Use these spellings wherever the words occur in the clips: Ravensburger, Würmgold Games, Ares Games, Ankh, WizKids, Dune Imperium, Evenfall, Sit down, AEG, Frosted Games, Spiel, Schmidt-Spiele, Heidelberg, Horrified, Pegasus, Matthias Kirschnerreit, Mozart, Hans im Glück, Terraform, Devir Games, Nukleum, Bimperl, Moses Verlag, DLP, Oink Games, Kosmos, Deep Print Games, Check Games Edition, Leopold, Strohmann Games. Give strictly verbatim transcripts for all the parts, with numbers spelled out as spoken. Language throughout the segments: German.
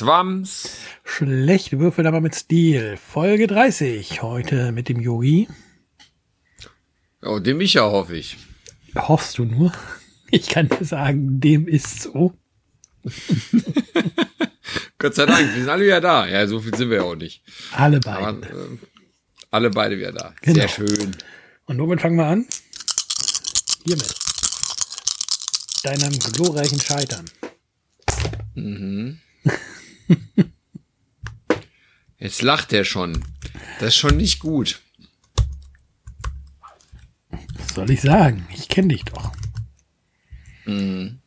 SWAMS. Schlechte Würfel, aber mit Stil. Folge dreißig. Heute mit dem Yogi. Oh, dem Micha hoffe ich. Hoffst du nur? Ich kann dir sagen, dem ist so. Gott sei Dank, wir sind alle wieder da. Ja, so viel sind wir ja auch nicht. Alle beide. Äh, alle beide wieder da. Genau. Sehr schön. Und womit fangen wir an? Hiermit. Deinem glorreichen Scheitern. Mhm. Jetzt lacht er schon. Das ist schon nicht gut. Was soll ich sagen? Ich kenne dich doch. Mhm.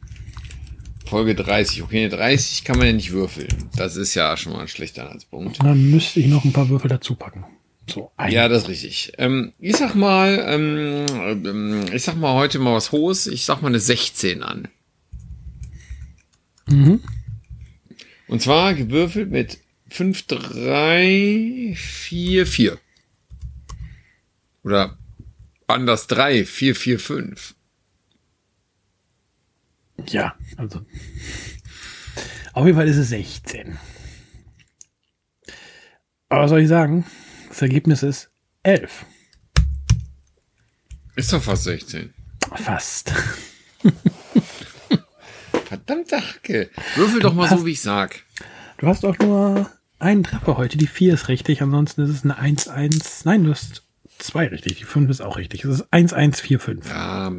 Folge dreißig. Okay, dreißig kann man ja nicht würfeln. Das ist ja schon mal ein schlechter Anhaltspunkt. Dann müsste ich noch ein paar Würfel dazu packen. So, ja, das ist richtig. Ähm, ich sag mal, ähm, ich sag mal heute mal was Hohes. Ich sag mal eine sechzehn an. Mhm. Und zwar gewürfelt mit fünf, drei, vier, vier. Oder anders drei, vier, vier, fünf. Ja, also. Auf jeden Fall ist es sechzehn. Aber was soll ich sagen? Das Ergebnis ist elf. Ist doch fast sechzehn. Fast. Verdammte Hacke. Würfel doch mal hast, so, wie ich sag. Du hast auch nur einen Treffer heute. Die vier ist richtig. Ansonsten ist es eine eins eins. Nein, du hast zwei richtig. Die fünf ist auch richtig. Es ist eins eins vier fünf. Ja,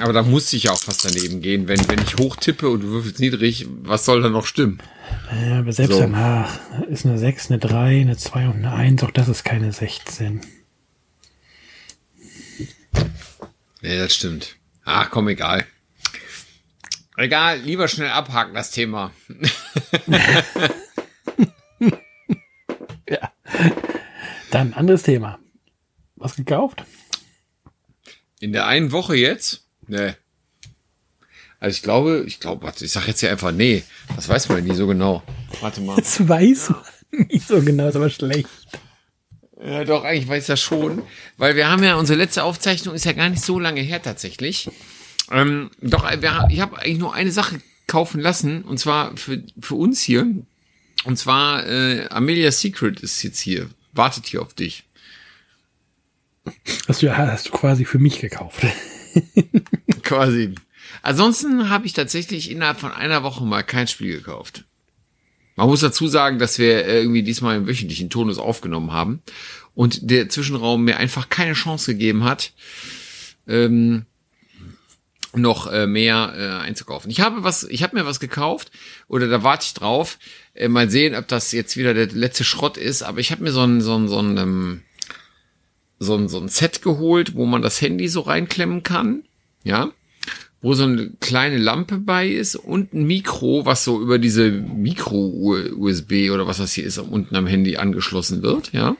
aber da musste ich ja auch fast daneben gehen. Wenn, wenn ich hoch tippe und du würfelst niedrig, was soll da noch stimmen? Ja, aber selbst so. Danach ist eine sechs, eine drei, eine zwei und eine eins. Auch das ist keine sechzehn. Nee, das stimmt. Ach komm, egal. Egal, lieber schnell abhaken, das Thema. Ja. Dann anderes Thema. Was gekauft? In der einen Woche jetzt? Nee. Also ich glaube, ich glaube, warte, ich sag jetzt hier einfach, nee, das weiß man nie so genau. Warte mal. Das weiß man nicht so genau, ist aber schlecht. Ja, doch, eigentlich weiß ich das schon. Weil wir haben ja, unsere letzte Aufzeichnung ist ja gar nicht so lange her tatsächlich. Ähm, doch, wir, ich habe eigentlich nur eine Sache kaufen lassen, und zwar für, für uns hier. Und zwar äh, Amelia's Secret ist jetzt hier, wartet hier auf dich. Hast du, hast du quasi für mich gekauft. Quasi. Ansonsten habe ich tatsächlich innerhalb von einer Woche mal kein Spiel gekauft. Man muss dazu sagen, dass wir irgendwie diesmal im wöchentlichen Tonus aufgenommen haben und der Zwischenraum mir einfach keine Chance gegeben hat, ähm, noch äh, mehr äh, einzukaufen. Ich habe was, ich habe mir was gekauft, oder da warte ich drauf. Äh, mal sehen, ob das jetzt wieder der letzte Schrott ist. Aber ich habe mir so ein so ein so ein ähm, so ein so ein Set geholt, wo man das Handy so reinklemmen kann, ja, wo so eine kleine Lampe bei ist und ein Mikro, was so über diese Mikro-U S B oder was das hier ist, unten am Handy angeschlossen wird, ja.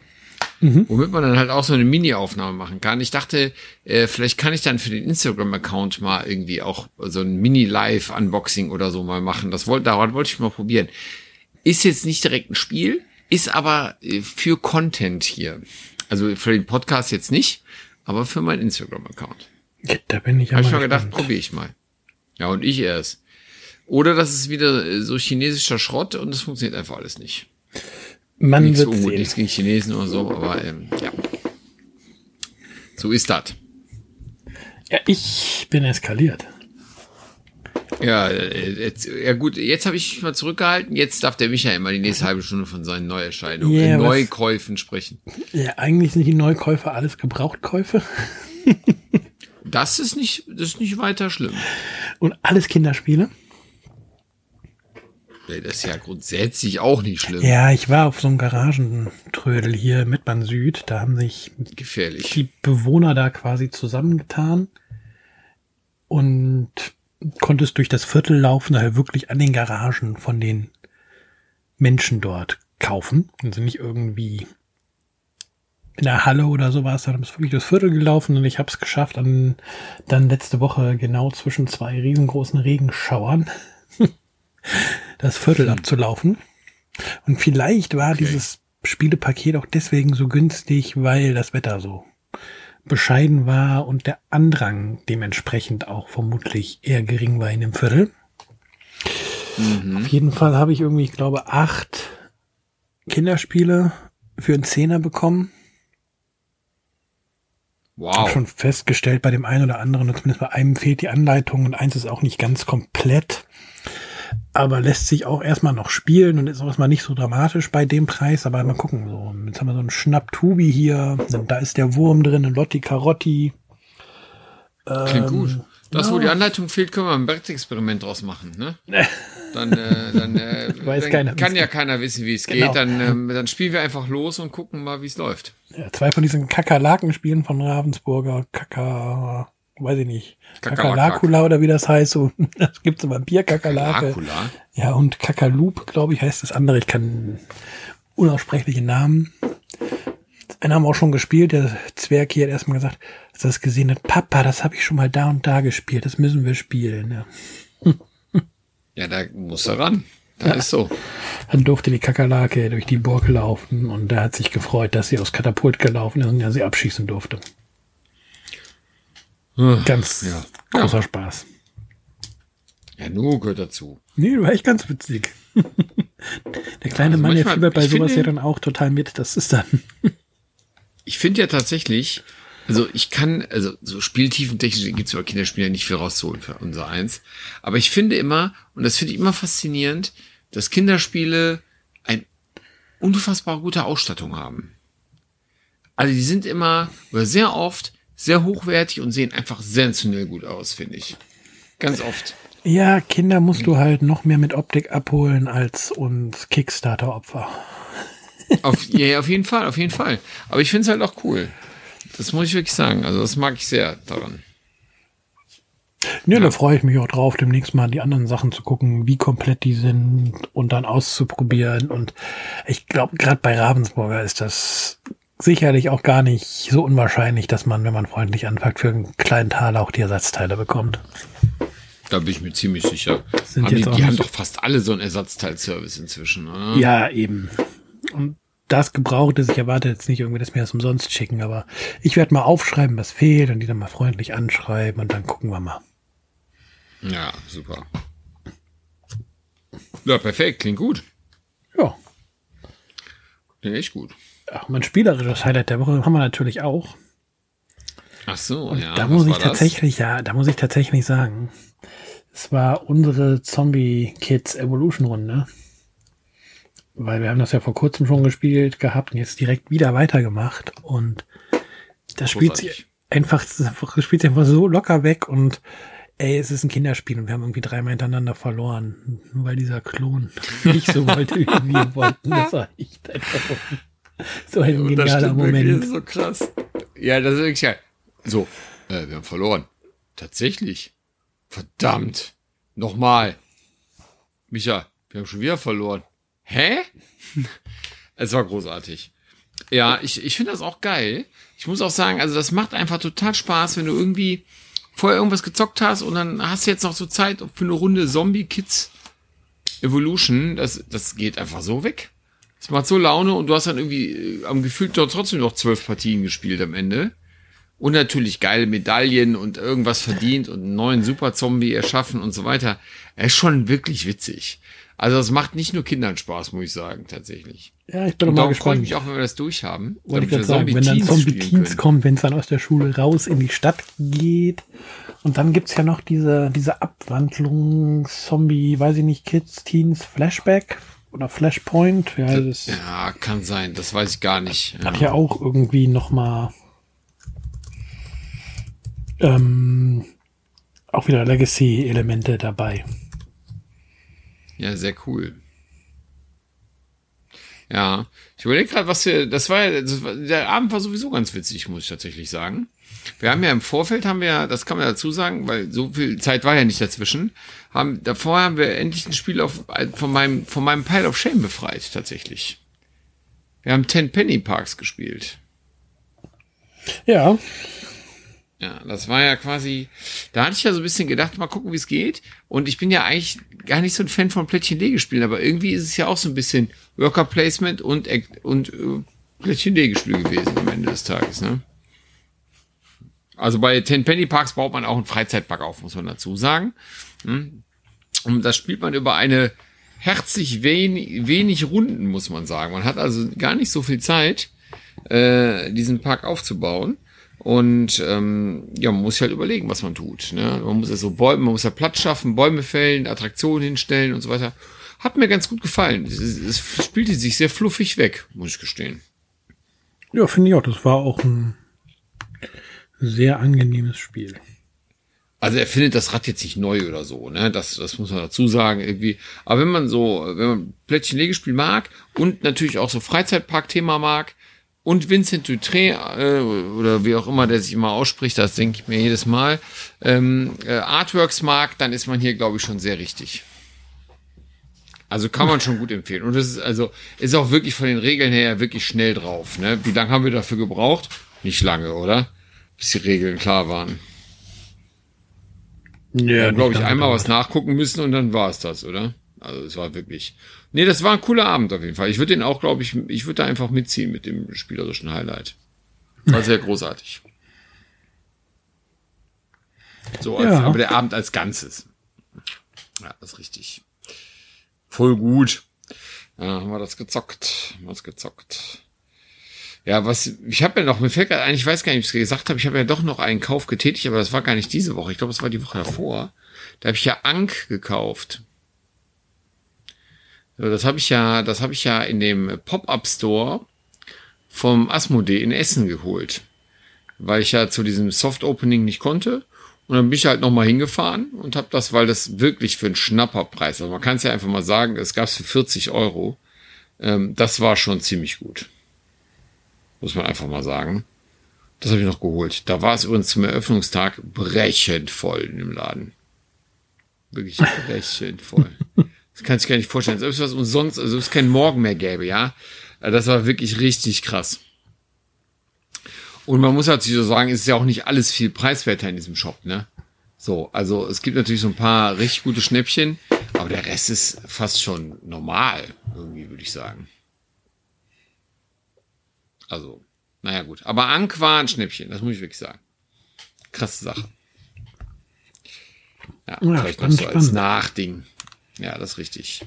Mhm. Womit man dann halt auch so eine Mini-Aufnahme machen kann. Ich dachte, äh, vielleicht kann ich dann für den Instagram-Account mal irgendwie auch so ein Mini-Live-Unboxing oder so mal machen. Das wollte, daran wollte ich mal probieren. Ist jetzt nicht direkt ein Spiel, ist aber äh, für Content hier. Also für den Podcast jetzt nicht, aber für meinen Instagram-Account. Ja, da bin ich habe ich mal gedacht, probiere ich mal. Ja, und ich erst. Oder das ist wieder äh, so chinesischer Schrott und das funktioniert einfach alles nicht. Man nichts, wird sehen. Nichts gegen Chinesen oder so, aber ähm, ja. So ist das. Ja, ich bin eskaliert. Ja, jetzt, ja gut, jetzt habe ich mich mal zurückgehalten. Jetzt darf der Michael mal die nächste halbe Stunde von seinen Neuerscheinungen, yeah, Neukäufen was, sprechen. Ja, eigentlich sind die Neukäufe alles Gebrauchtkäufe. Das ist nicht, das ist nicht weiter schlimm. Und alles Kinderspiele. Das ist ja grundsätzlich auch nicht schlimm. Ja, ich war auf so einem Garagentrödel hier mit Bahn Süd. Da haben sich gefährlich die Bewohner da quasi zusammengetan und konntest durch das Viertel laufen, daher wirklich an den Garagen von den Menschen dort kaufen. Also nicht irgendwie in der Halle oder sowas, sondern bist wirklich durchs Viertel gelaufen und ich habe es geschafft, an, dann letzte Woche genau zwischen zwei riesengroßen Regenschauern das Viertel hm. abzulaufen. Und vielleicht war okay. dieses Spielepaket auch deswegen so günstig, weil das Wetter so bescheiden war und der Andrang dementsprechend auch vermutlich eher gering war in dem Viertel. Mhm. Auf jeden Fall habe ich irgendwie, ich glaube, acht Kinderspiele für einen Zehner bekommen. Wow. Ich habe schon festgestellt, bei dem einen oder anderen, zumindest bei einem fehlt die Anleitung und eins ist auch nicht ganz komplett, aber lässt sich auch erstmal noch spielen und ist auch erstmal nicht so dramatisch bei dem Preis, aber mal gucken. So, jetzt haben wir so einen Schnapptubi hier, da ist der Wurm drin, ein Lotti Carotti. Klingt ähm, gut. Das, ja. Wo die Anleitung fehlt, können wir ein Brettexperiment draus machen, ne? Dann, äh, dann, äh, weiß dann keiner, kann ja keiner wissen, wie es genau. geht. Dann, ähm, dann spielen wir einfach los und gucken mal, wie es läuft. Ja, zwei von diesen Kakerlaken-Spielen von Ravensburger, Kaka, weiß ich nicht, Kakerlakula oder wie das heißt. So, das gibt's immer, Bier-Kakerlake. Ja, und Kakaloop, glaube ich, heißt das andere. Ich kann unaussprechliche Namen. Einen haben wir auch schon gespielt. Der Zwerg hier hat erstmal gesagt, als er das gesehen hat, Papa, das habe ich schon mal da und da gespielt. Das müssen wir spielen. Ja, ja, da muss er ran. Da ja. ist so. Dann durfte die Kakerlake durch die Burg laufen und da hat sich gefreut, dass sie aus Katapult gelaufen ist und ja, sie abschießen durfte. Ach, ganz ja. großer ja. Spaß. Ja, nur gehört dazu. Nee, war echt ganz witzig. Der kleine also Mann, der fiebert bei sowas ja dann auch total mit. Das ist dann... Ich finde ja tatsächlich, also ich kann, also so spieltiefentechnisch gibt's über Kinderspiele nicht viel rauszuholen für unser Eins. Aber ich finde immer, und das finde ich immer faszinierend, dass Kinderspiele eine unfassbar gute Ausstattung haben. Also die sind immer, oder sehr oft, sehr hochwertig und sehen einfach sensationell gut aus, finde ich. Ganz oft. Ja, Kinder musst du halt noch mehr mit Optik abholen als uns Kickstarter-Opfer. Auf, ja, auf jeden Fall, auf jeden Fall. Aber ich finde es halt auch cool. Das muss ich wirklich sagen. Also das mag ich sehr daran. Ja, ja. Da freue ich mich auch drauf, demnächst mal die anderen Sachen zu gucken, wie komplett die sind und dann auszuprobieren. Und ich glaube, gerade bei Ravensburger ist das sicherlich auch gar nicht so unwahrscheinlich, dass man, wenn man freundlich anpackt, für einen kleinen Taler auch die Ersatzteile bekommt. Da bin ich mir ziemlich sicher. Sind haben die die haben doch fast alle so einen Ersatzteilservice inzwischen, oder? Ja, eben. Und das gebraucht ist, ich erwarte jetzt nicht irgendwie, dass mir das umsonst schicken, aber ich werde mal aufschreiben, was fehlt und die dann mal freundlich anschreiben und dann gucken wir mal. Ja, super. Ja, perfekt, klingt gut. Ja. Klingt echt gut. Ach, mein spielerisches Highlight der Woche haben wir natürlich auch. Ach so, und ja. Da muss ich tatsächlich, das? ja, da muss ich tatsächlich sagen, es war unsere Zombie Kids Evolution Runde. Weil wir haben das ja vor kurzem schon gespielt gehabt und jetzt direkt wieder weitergemacht und das spielt sich einfach, das spielt sich einfach so locker weg und ey, es ist ein Kinderspiel und wir haben irgendwie dreimal hintereinander verloren, nur weil dieser Klon nicht so wollte, wie wir wollten. Das war echt einfach so ein ja, genialer Moment. Das ist so krass. Ja, das ist wirklich geil. So, äh, wir haben verloren. Tatsächlich. Verdammt. Nochmal. Micha, wir haben schon wieder verloren. Hä? Es war großartig. Ja, ich, ich finde das auch geil. Ich muss auch sagen, also das macht einfach total Spaß, wenn du irgendwie vorher irgendwas gezockt hast und dann hast du jetzt noch so Zeit für eine Runde Zombie Kids Evolution. Das, das geht einfach so weg. Das macht so Laune und du hast dann irgendwie am Gefühl dort trotzdem noch zwölf Partien gespielt am Ende. Und natürlich geile Medaillen und irgendwas verdient und einen neuen Super-Zombie erschaffen und so weiter. Er ist schon wirklich witzig. Also das macht nicht nur Kindern Spaß, muss ich sagen, tatsächlich. Ja, ich bin und mal gespannt. Freue ich mich auch, wenn wir das durchhaben. Wollte ich gerade sagen, wenn dann Zombie-Teens kommt, wenn es dann aus der Schule raus in die Stadt geht. Und dann gibt's ja noch diese diese Abwandlung Zombie, weiß ich nicht, Kids, Teens, Flashback oder Flashpoint. Ja, das ja kann sein, das weiß ich gar nicht. Hat ja, ja auch irgendwie nochmal ähm, auch wieder Legacy-Elemente dabei. Ja, sehr cool. Ja, ich überlege gerade, was wir, das war ja, das war, der Abend war sowieso ganz witzig, muss ich tatsächlich sagen. Wir haben ja im Vorfeld, haben wir, das kann man dazu sagen, weil so viel Zeit war ja nicht dazwischen, haben, davor haben wir endlich ein Spiel auf, von meinem, von meinem Pile of Shame befreit, tatsächlich. Wir haben Tenpenny Parks gespielt. Ja. Ja, das war ja quasi, da hatte ich ja so ein bisschen gedacht, mal gucken, wie es geht. Und ich bin ja eigentlich gar nicht so ein Fan von Plättchen-Legespielen, aber irgendwie ist es ja auch so ein bisschen Worker-Placement und, und äh, Plättchen-Legespiel gewesen am Ende des Tages, ne? Also bei Tenpenny Parks baut man auch einen Freizeitpark auf, muss man dazu sagen. Hm? Und das spielt man über eine herzlich wenig, wenig Runden, muss man sagen. Man hat also gar nicht so viel Zeit, äh, diesen Park aufzubauen. Und ähm, ja, man muss sich halt überlegen, was man tut. Ne? Man muss ja so Bäume, man muss ja Platz schaffen, Bäume fällen, Attraktionen hinstellen und so weiter. Hat mir ganz gut gefallen. Es, es spielte sich sehr fluffig weg, muss ich gestehen. Ja, finde ich auch. Das war auch ein sehr angenehmes Spiel. Also er findet das Rad jetzt nicht neu oder so, ne? Das, das muss man dazu sagen irgendwie. Aber wenn man so, wenn man Plättchen-Legespiel mag und natürlich auch so Freizeitpark-Thema mag und Vincent Dutré äh, oder wie auch immer der sich immer ausspricht, das denke ich mir jedes Mal, ähm, äh, Artworks mag, dann ist man hier, glaube ich, schon sehr richtig. Also kann man schon gut empfehlen. Und das ist also, ist auch wirklich von den Regeln her wirklich schnell drauf, ne? Wie lange haben wir dafür gebraucht? Nicht lange, oder? Bis die Regeln klar waren. Ja, glaube ich, einmal was nachgucken müssen und dann war es das, oder? Also es war wirklich... Nee, das war ein cooler Abend auf jeden Fall. Ich würde den auch, glaube ich, ich würde da einfach mitziehen mit dem spielerischen Highlight. War sehr großartig. So, als, ja. Aber der Abend als Ganzes. Ja, das ist richtig. Voll gut. Ja, haben wir das gezockt. Haben wir das gezockt. Ja, was, ich habe ja noch, mir fällt gerade ein, ich weiß gar nicht, ob ich es gesagt habe, ich habe ja doch noch einen Kauf getätigt, aber das war gar nicht diese Woche, ich glaube, es war die Woche davor. Da habe ich ja Ankh gekauft. Das habe ich ja, das habe ich ja in dem Pop-Up-Store vom Asmodee in Essen geholt, weil ich ja zu diesem Soft-Opening nicht konnte. Und dann bin ich halt nochmal hingefahren und habe das, weil das wirklich für einen Schnapperpreis, also man kann es ja einfach mal sagen, es gab es für vierzig Euro, das war schon ziemlich gut. Muss man einfach mal sagen. Das habe ich noch geholt. Da war es übrigens zum Eröffnungstag brechend voll in dem Laden. Wirklich brechend voll. Das kannst du gar nicht vorstellen. Selbst was umsonst, also es keinen Morgen mehr gäbe, ja. Das war wirklich richtig krass. Und man muss halt so sagen, es ist ja auch nicht alles viel preiswerter in diesem Shop, ne? So, also es gibt natürlich so ein paar richtig gute Schnäppchen, aber der Rest ist fast schon normal, irgendwie würde ich sagen. Also, naja gut. Aber Ankh war ein Schnäppchen, das muss ich wirklich sagen. Krasse Sache. Ja, ja vielleicht noch so als Nachding. Ja, das ist richtig.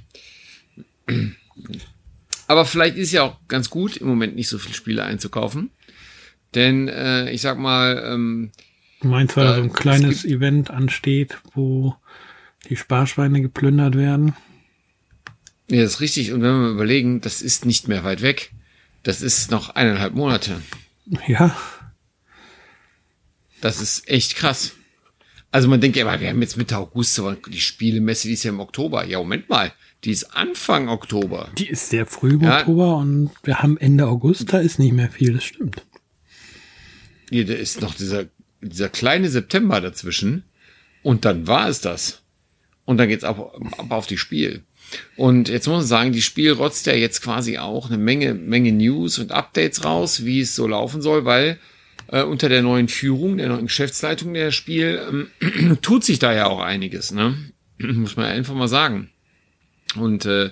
Aber vielleicht ist ja auch ganz gut, im Moment nicht so viele Spiele einzukaufen. Denn, äh, ich sag mal... Ähm, du meinst, weil da so ein kleines Event ansteht, wo die Sparschweine geplündert werden? Ja, das ist richtig. Und wenn wir überlegen, das ist nicht mehr weit weg. Das ist noch eineinhalb Monate. Ja. Das ist echt krass. Also man denkt ja immer, wir haben jetzt Mitte August, aber die Spielemesse, die ist ja im Oktober. Ja, Moment mal, die ist Anfang Oktober. Die ist sehr früh im ja. Oktober und wir haben Ende August, da ist nicht mehr viel, das stimmt. Ja, da ist noch dieser, dieser kleine September dazwischen und dann war es das. Und dann geht's ab, ab auf die Spiel. Und jetzt muss man sagen, die Spiel rotzt ja jetzt quasi auch eine Menge, Menge News und Updates raus, wie es so laufen soll, weil äh, unter der neuen Führung, der neuen Geschäftsleitung der Spiel ähm, tut sich da ja auch einiges, ne? Muss man einfach mal sagen. Und äh,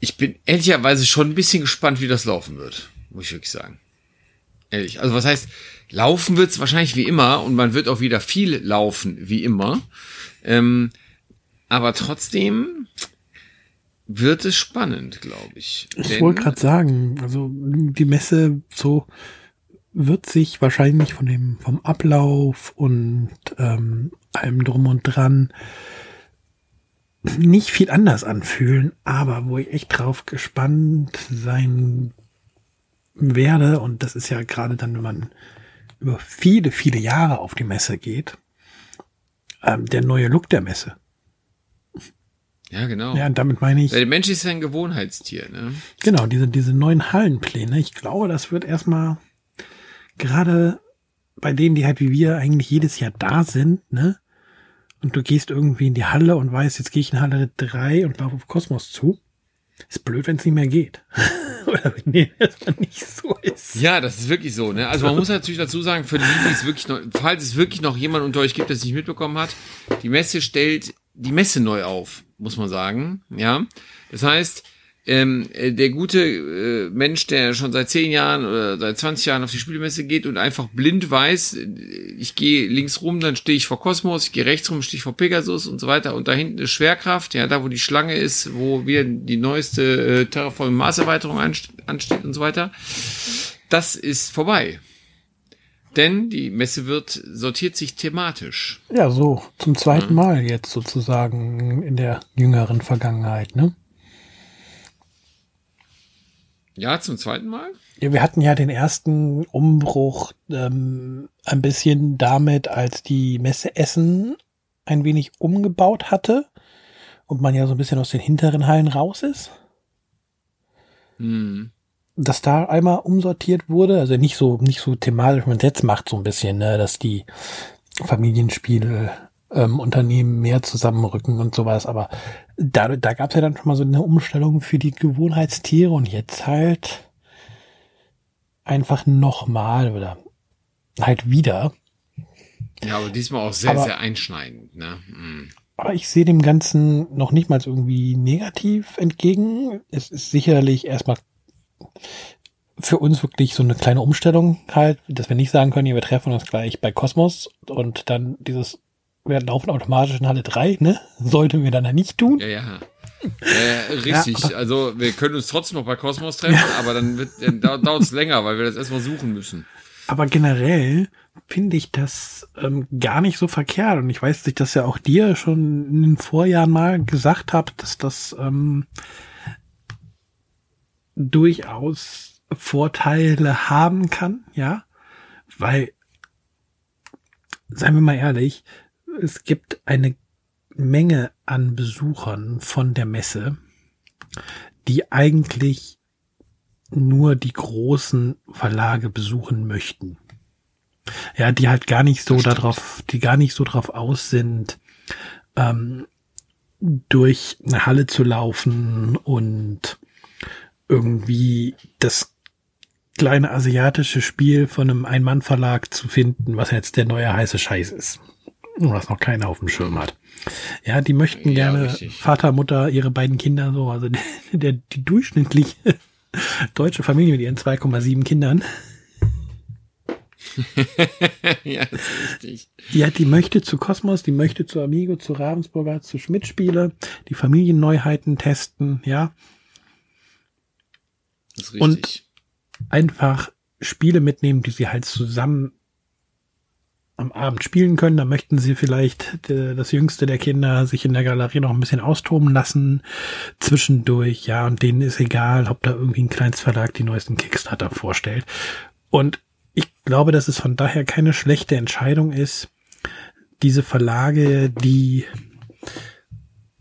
ich bin ehrlicherweise schon ein bisschen gespannt, wie das laufen wird, muss ich wirklich sagen. Ehrlich. Also was heißt, laufen wird's wahrscheinlich wie immer und man wird auch wieder viel laufen wie immer. Ähm, Aber trotzdem wird es spannend, glaube ich. Ich wollte gerade sagen, also die Messe so wird sich wahrscheinlich von dem vom Ablauf und ähm, allem drum und dran nicht viel anders anfühlen, aber wo ich echt drauf gespannt sein werde, und das ist ja gerade dann, wenn man über viele, viele Jahre auf die Messe geht, ähm, der neue Look der Messe. Ja, genau. Ja, damit meine ich. Weil der Mensch ist ja ein Gewohnheitstier, ne? Genau, diese, diese neuen Hallenpläne. Ich glaube, das wird erstmal gerade bei denen, die halt wie wir eigentlich jedes Jahr da sind, ne? Und du gehst irgendwie in die Halle und weißt, jetzt gehe ich in Halle drei und laufe auf Kosmos zu. Ist blöd, wenn es nicht mehr geht. Oder wenn nee, das nicht so ist. Ja, das ist wirklich so, ne? Also man muss natürlich dazu sagen, für die, die es wirklich noch, falls es wirklich noch jemand unter euch gibt, der es nicht mitbekommen hat, die Messe stellt die Messe neu auf, muss man sagen, ja. Das heißt, Ähm, der gute äh, Mensch, der schon seit zehn Jahren oder seit zwanzig Jahren auf die Spielemesse geht und einfach blind weiß, ich gehe links rum, dann stehe ich vor Kosmos, ich gehe rechts rum, stehe ich vor Pegasus und so weiter. Und da hinten ist Schwerkraft, ja, da wo die Schlange ist, wo wir die neueste äh, Terraform Maßerweiterung anst- ansteht und so weiter. Das ist vorbei. Denn die Messe wird, sortiert sich thematisch. Ja, so zum zweiten mhm. Mal jetzt sozusagen in der jüngeren Vergangenheit, ne? Ja, zum zweiten Mal? Ja, wir hatten ja den ersten Umbruch ähm, ein bisschen damit, als die Messe Essen ein wenig umgebaut hatte und man ja so ein bisschen aus den hinteren Hallen raus ist. Hm. Dass da einmal umsortiert wurde, also nicht so nicht so thematisch, wie man es jetzt macht, so ein bisschen, ne, dass die Familienspiele ähm, Unternehmen mehr zusammenrücken und sowas, aber da, da gab es ja dann schon mal so eine Umstellung für die Gewohnheitstiere und jetzt halt einfach nochmal oder halt wieder. Ja, aber diesmal auch sehr, aber, sehr einschneidend, ne? Mm. Aber ich sehe dem Ganzen noch nicht mal irgendwie negativ entgegen. Es ist sicherlich erstmal für uns wirklich so eine kleine Umstellung halt, dass wir nicht sagen können, wir treffen uns gleich bei Kosmos und dann dieses, wir laufen automatisch in Halle drei, ne? Sollten wir dann ja nicht tun. Ja, ja. Äh, richtig, ja, also wir können uns trotzdem noch bei Kosmos treffen, ja. aber dann, dann dauert es länger, weil wir das erstmal suchen müssen. Aber generell finde ich das ähm, gar nicht so verkehrt und ich weiß, dass ich das ja auch dir schon in den Vorjahren mal gesagt habe, dass das ähm, durchaus Vorteile haben kann, ja, weil, seien wir mal ehrlich, es gibt eine Menge an Besuchern von der Messe, die eigentlich nur die großen Verlage besuchen möchten. Ja, die halt gar nicht so darauf, die gar nicht so drauf aus sind, ähm, durch eine Halle zu laufen und irgendwie das kleine asiatische Spiel von einem Ein-Mann-Verlag zu finden, was jetzt der neue heiße Scheiß ist. Und was noch keiner auf dem Schirm hat. Ja, die möchten ja, gerne richtig. Vater, Mutter, ihre beiden Kinder so, also der, der, die durchschnittliche deutsche Familie mit ihren zwei Komma sieben Kindern. Ja, das ist richtig. Ja, die möchte zu Kosmos, die möchte zu Amigo, zu Ravensburger, zu Schmidt-Spiele, die Familienneuheiten testen, ja. Das ist richtig. Und einfach Spiele mitnehmen, die sie halt zusammen am Abend spielen können. Da möchten sie vielleicht äh, das Jüngste der Kinder sich in der Galerie noch ein bisschen austoben lassen zwischendurch. Ja, und denen ist egal, ob da irgendwie ein Kleinstverlag die neuesten Kickstarter vorstellt. Und ich glaube, dass es von daher keine schlechte Entscheidung ist, diese Verlage, die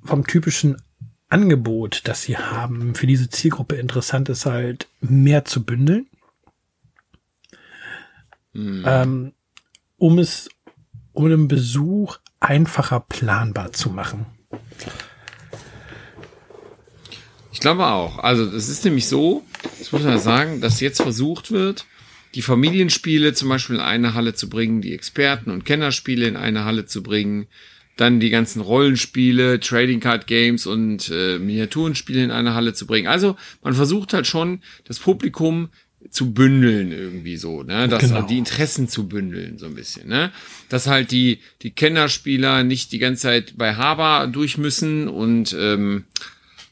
vom typischen Angebot, das sie haben, für diese Zielgruppe interessant ist, halt mehr zu bündeln, mhm. ähm, um es um den Besuch einfacher planbar zu machen. Ich glaube auch. Also es ist nämlich so, das muss man sagen, dass jetzt versucht wird, die Familienspiele zum Beispiel in eine Halle zu bringen, die Experten- und Kennerspiele in eine Halle zu bringen, dann die ganzen Rollenspiele, Trading Card Games und äh, Miniaturenspiele in eine Halle zu bringen. Also man versucht halt schon, das Publikum zu bündeln irgendwie so, ne, dass genau. die Interessen zu bündeln so ein bisschen, ne, dass halt die die Kennerspieler nicht die ganze Zeit bei Haber durch müssen und ähm,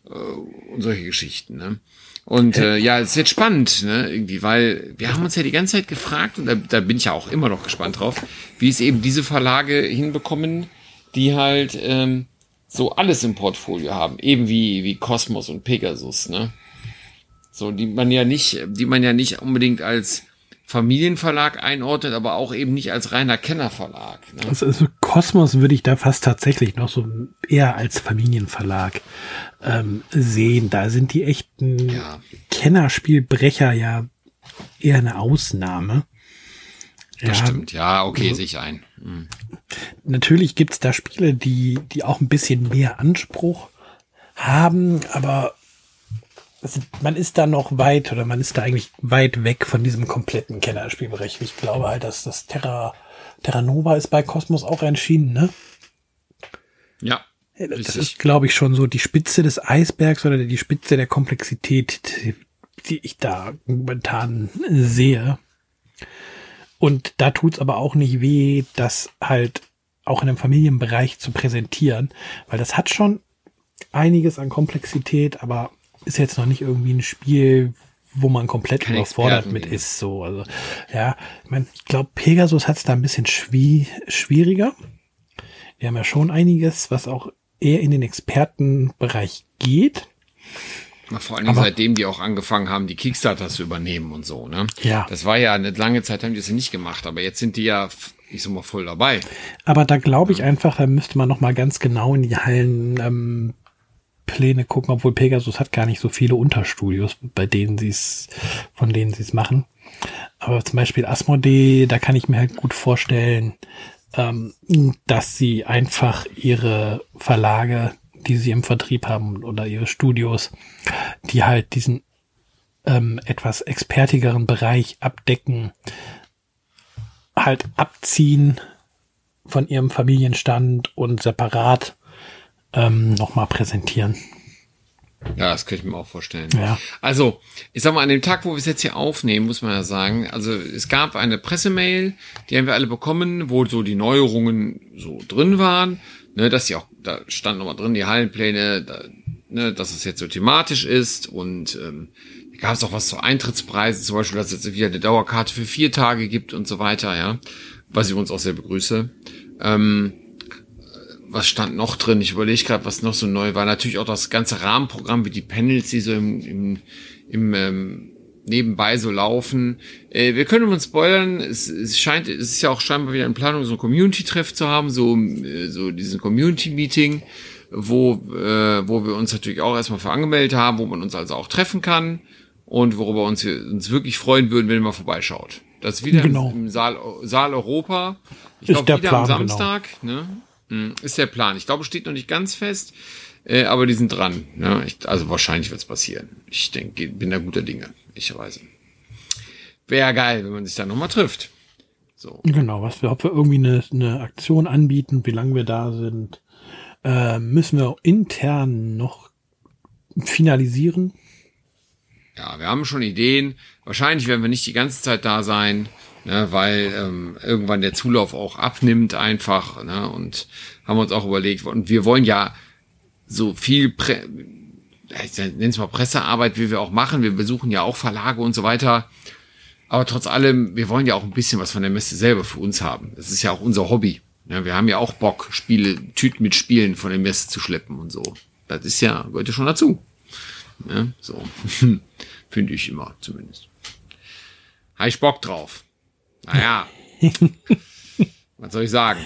äh, und solche Geschichten, ne. Und äh, ja, es ist jetzt spannend, ne, irgendwie, weil wir haben uns ja die ganze Zeit gefragt und da, da bin ich ja auch immer noch gespannt drauf, wie es eben diese Verlage hinbekommen, die halt ähm, so alles im Portfolio haben, eben wie wie Kosmos und Pegasus, ne? So, die man ja nicht, die man ja nicht unbedingt als Familienverlag einordnet, aber auch eben nicht als reiner Kennerverlag. Ne? Also, also Kosmos würde ich da fast tatsächlich noch so eher als Familienverlag ähm, sehen. Da sind die echten ja. Kennerspielbrecher ja eher eine Ausnahme. Das ja, stimmt, ja, okay, also, sehe ich ein. Mhm. Natürlich gibt's da Spiele, die die auch ein bisschen mehr Anspruch haben, aber man ist da noch weit oder man ist da eigentlich weit weg von diesem kompletten Kennerspielbereich. Ich glaube halt, dass das Terra, Terra Nova ist bei Kosmos auch erschienen, ne? Ja, Das ist, glaube ich, schon so die Spitze des Eisbergs oder die Spitze der Komplexität, die ich da momentan sehe. Und da tut's aber auch nicht weh, das halt auch in einem Familienbereich zu präsentieren, weil das hat schon einiges an Komplexität, aber ist jetzt noch nicht irgendwie ein Spiel, wo man komplett überfordert mit ist. So, also ja, ich meine, ich glaube, Pegasus hat's da ein bisschen schwi- schwieriger. Wir haben ja schon einiges, was auch eher in den Expertenbereich geht. Na, vor allem seitdem die auch angefangen haben, die Kickstarter zu übernehmen und so, ne? Ja. Das war ja eine lange Zeit, haben die das ja nicht gemacht, aber jetzt sind die ja, ich sag mal, voll dabei. Aber da glaube ich ja. einfach, da müsste man nochmal ganz genau in die Hallen ähm, Pläne gucken, obwohl Pegasus hat gar nicht so viele Unterstudios, bei denen sie es, von denen sie es machen. Aber zum Beispiel Asmodee, da kann ich mir halt gut vorstellen, ähm, dass sie einfach ihre Verlage, die sie im Vertrieb haben, oder ihre Studios, die halt diesen ähm, etwas expertigeren Bereich abdecken, halt abziehen von ihrem Familienstand und separat ähm, nochmal präsentieren. Ja, das könnte ich mir auch vorstellen. Ja. Also, ich sag mal, an dem Tag, wo wir es jetzt hier aufnehmen, muss man ja sagen, also es gab eine Pressemail, die haben wir alle bekommen, wo so die Neuerungen so drin waren, ne, dass die auch, da stand nochmal drin, die Hallenpläne, da, ne, dass es jetzt so thematisch ist und ähm, da gab es auch was zu Eintrittspreisen, zum Beispiel, dass es jetzt wieder eine Dauerkarte für vier Tage gibt und so weiter, ja, was ich uns auch sehr begrüße. Ähm, was stand noch drin? Ich überlege gerade, was noch so neu war. Natürlich auch das ganze Rahmenprogramm, wie die Panels, die so im, im, im ähm, nebenbei so laufen. Äh, wir können uns spoilern, es, es scheint, es ist ja auch scheinbar wieder in Planung, so ein Community-Treff zu haben, so, so diesen Community-Meeting, wo, äh, wo wir uns natürlich auch erstmal für angemeldet haben, wo man uns also auch treffen kann und worüber uns, uns wirklich freuen würden, wenn ihr mal vorbeischaut. Das ist wieder genau. im Saal, Saal Europa. Ich glaube, wieder Plan, am Samstag, genau. ne? Ist der Plan. Ich glaube, steht noch nicht ganz fest, äh, aber die sind dran. Ne? Ich, also wahrscheinlich wird es passieren. Ich denke, bin da guter Dinge. Ich weiß. Wäre ja geil, wenn man sich da nochmal trifft. So. Genau, was wir, ob wir irgendwie eine, eine Aktion anbieten, wie lange wir da sind, äh, müssen wir auch intern noch finalisieren. Ja, wir haben schon Ideen. Wahrscheinlich werden wir nicht die ganze Zeit da sein. Ne, weil ähm, irgendwann der Zulauf auch abnimmt einfach, ne, und haben uns auch überlegt, und wir wollen ja so viel, Pre- ich nenne es mal Pressearbeit, wie wir auch machen, wir besuchen ja auch Verlage und so weiter, aber trotz allem, wir wollen ja auch ein bisschen was von der Messe selber für uns haben, das ist ja auch unser Hobby, ne, wir haben ja auch Bock, Spiele, Tüten mit Spielen von der Messe zu schleppen und so, das ist ja, gehört ja schon dazu, ne, so, finde ich immer zumindest. Habe ich Bock drauf. Naja, was soll ich sagen?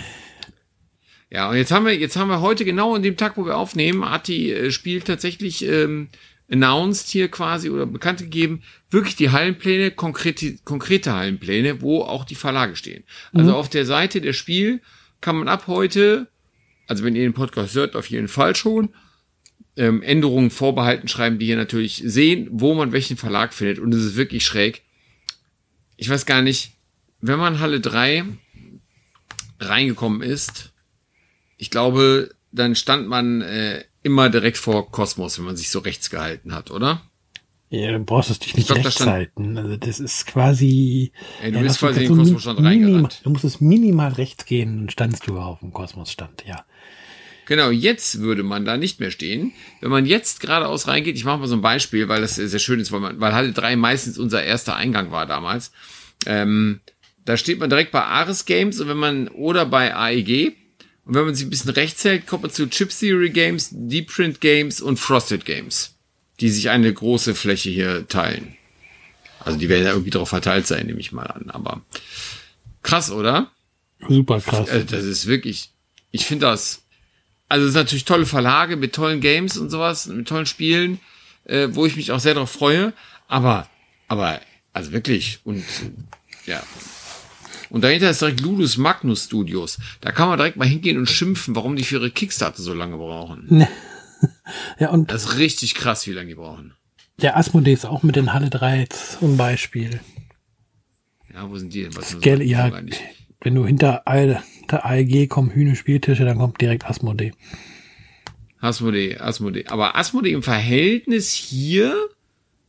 Ja, und jetzt haben wir, jetzt haben wir heute genau an dem Tag, wo wir aufnehmen, hat die äh, Spiel tatsächlich ähm, announced hier quasi oder bekannt gegeben, wirklich die Hallenpläne, konkrete, konkrete Hallenpläne, wo auch die Verlage stehen. Also mhm. auf der Seite der Spiel kann man ab heute, also wenn ihr den Podcast hört, auf jeden Fall schon, ähm, Änderungen vorbehalten schreiben, die hier natürlich sehen, wo man welchen Verlag findet. Und es ist wirklich schräg. Ich weiß gar nicht, wenn man Halle drei reingekommen ist, ich glaube, dann stand man äh, immer direkt vor Kosmos, wenn man sich so rechts gehalten hat, oder? Ja, dann brauchst du dich nicht glaub, rechts da stand, halten. Also das ist quasi... Ey, du ja, bist quasi in den Kosmosstand reingerannt. Du musst es minimal rechts gehen, dann standst du auf dem Kosmosstand, ja. Genau, jetzt würde man da nicht mehr stehen. Wenn man jetzt geradeaus reingeht, ich mache mal so ein Beispiel, weil das sehr schön ist, weil, man, weil Halle drei meistens unser erster Eingang war damals. Ähm... Da steht man direkt bei Ares Games und wenn man oder bei A E G und wenn man sich ein bisschen rechts hält, kommt man zu Chip Theory Games, Deep Print Games und Frosted Games, die sich eine große Fläche hier teilen. Also die werden ja irgendwie drauf verteilt sein, nehme ich mal an. Aber krass, oder? Super krass. Das ist wirklich, ich finde das, also es sind natürlich tolle Verlage mit tollen Games und sowas, mit tollen Spielen, äh, wo ich mich auch sehr drauf freue. Aber, aber, also wirklich und ja. Und dahinter ist direkt Ludus Magnus Studios. Da kann man direkt mal hingehen und schimpfen, warum die für ihre Kickstarter so lange brauchen. Ja, und das ist richtig krass, wie lange die brauchen. Der Asmodee ist auch mit den Halle drei zum Beispiel. Ja, wo sind die denn? Was Gell, ja, wenn du hinter der A E G kommen Hühne Spieltische, dann kommt direkt Asmodee. Asmodee, Asmodee. Aber Asmodee im Verhältnis hier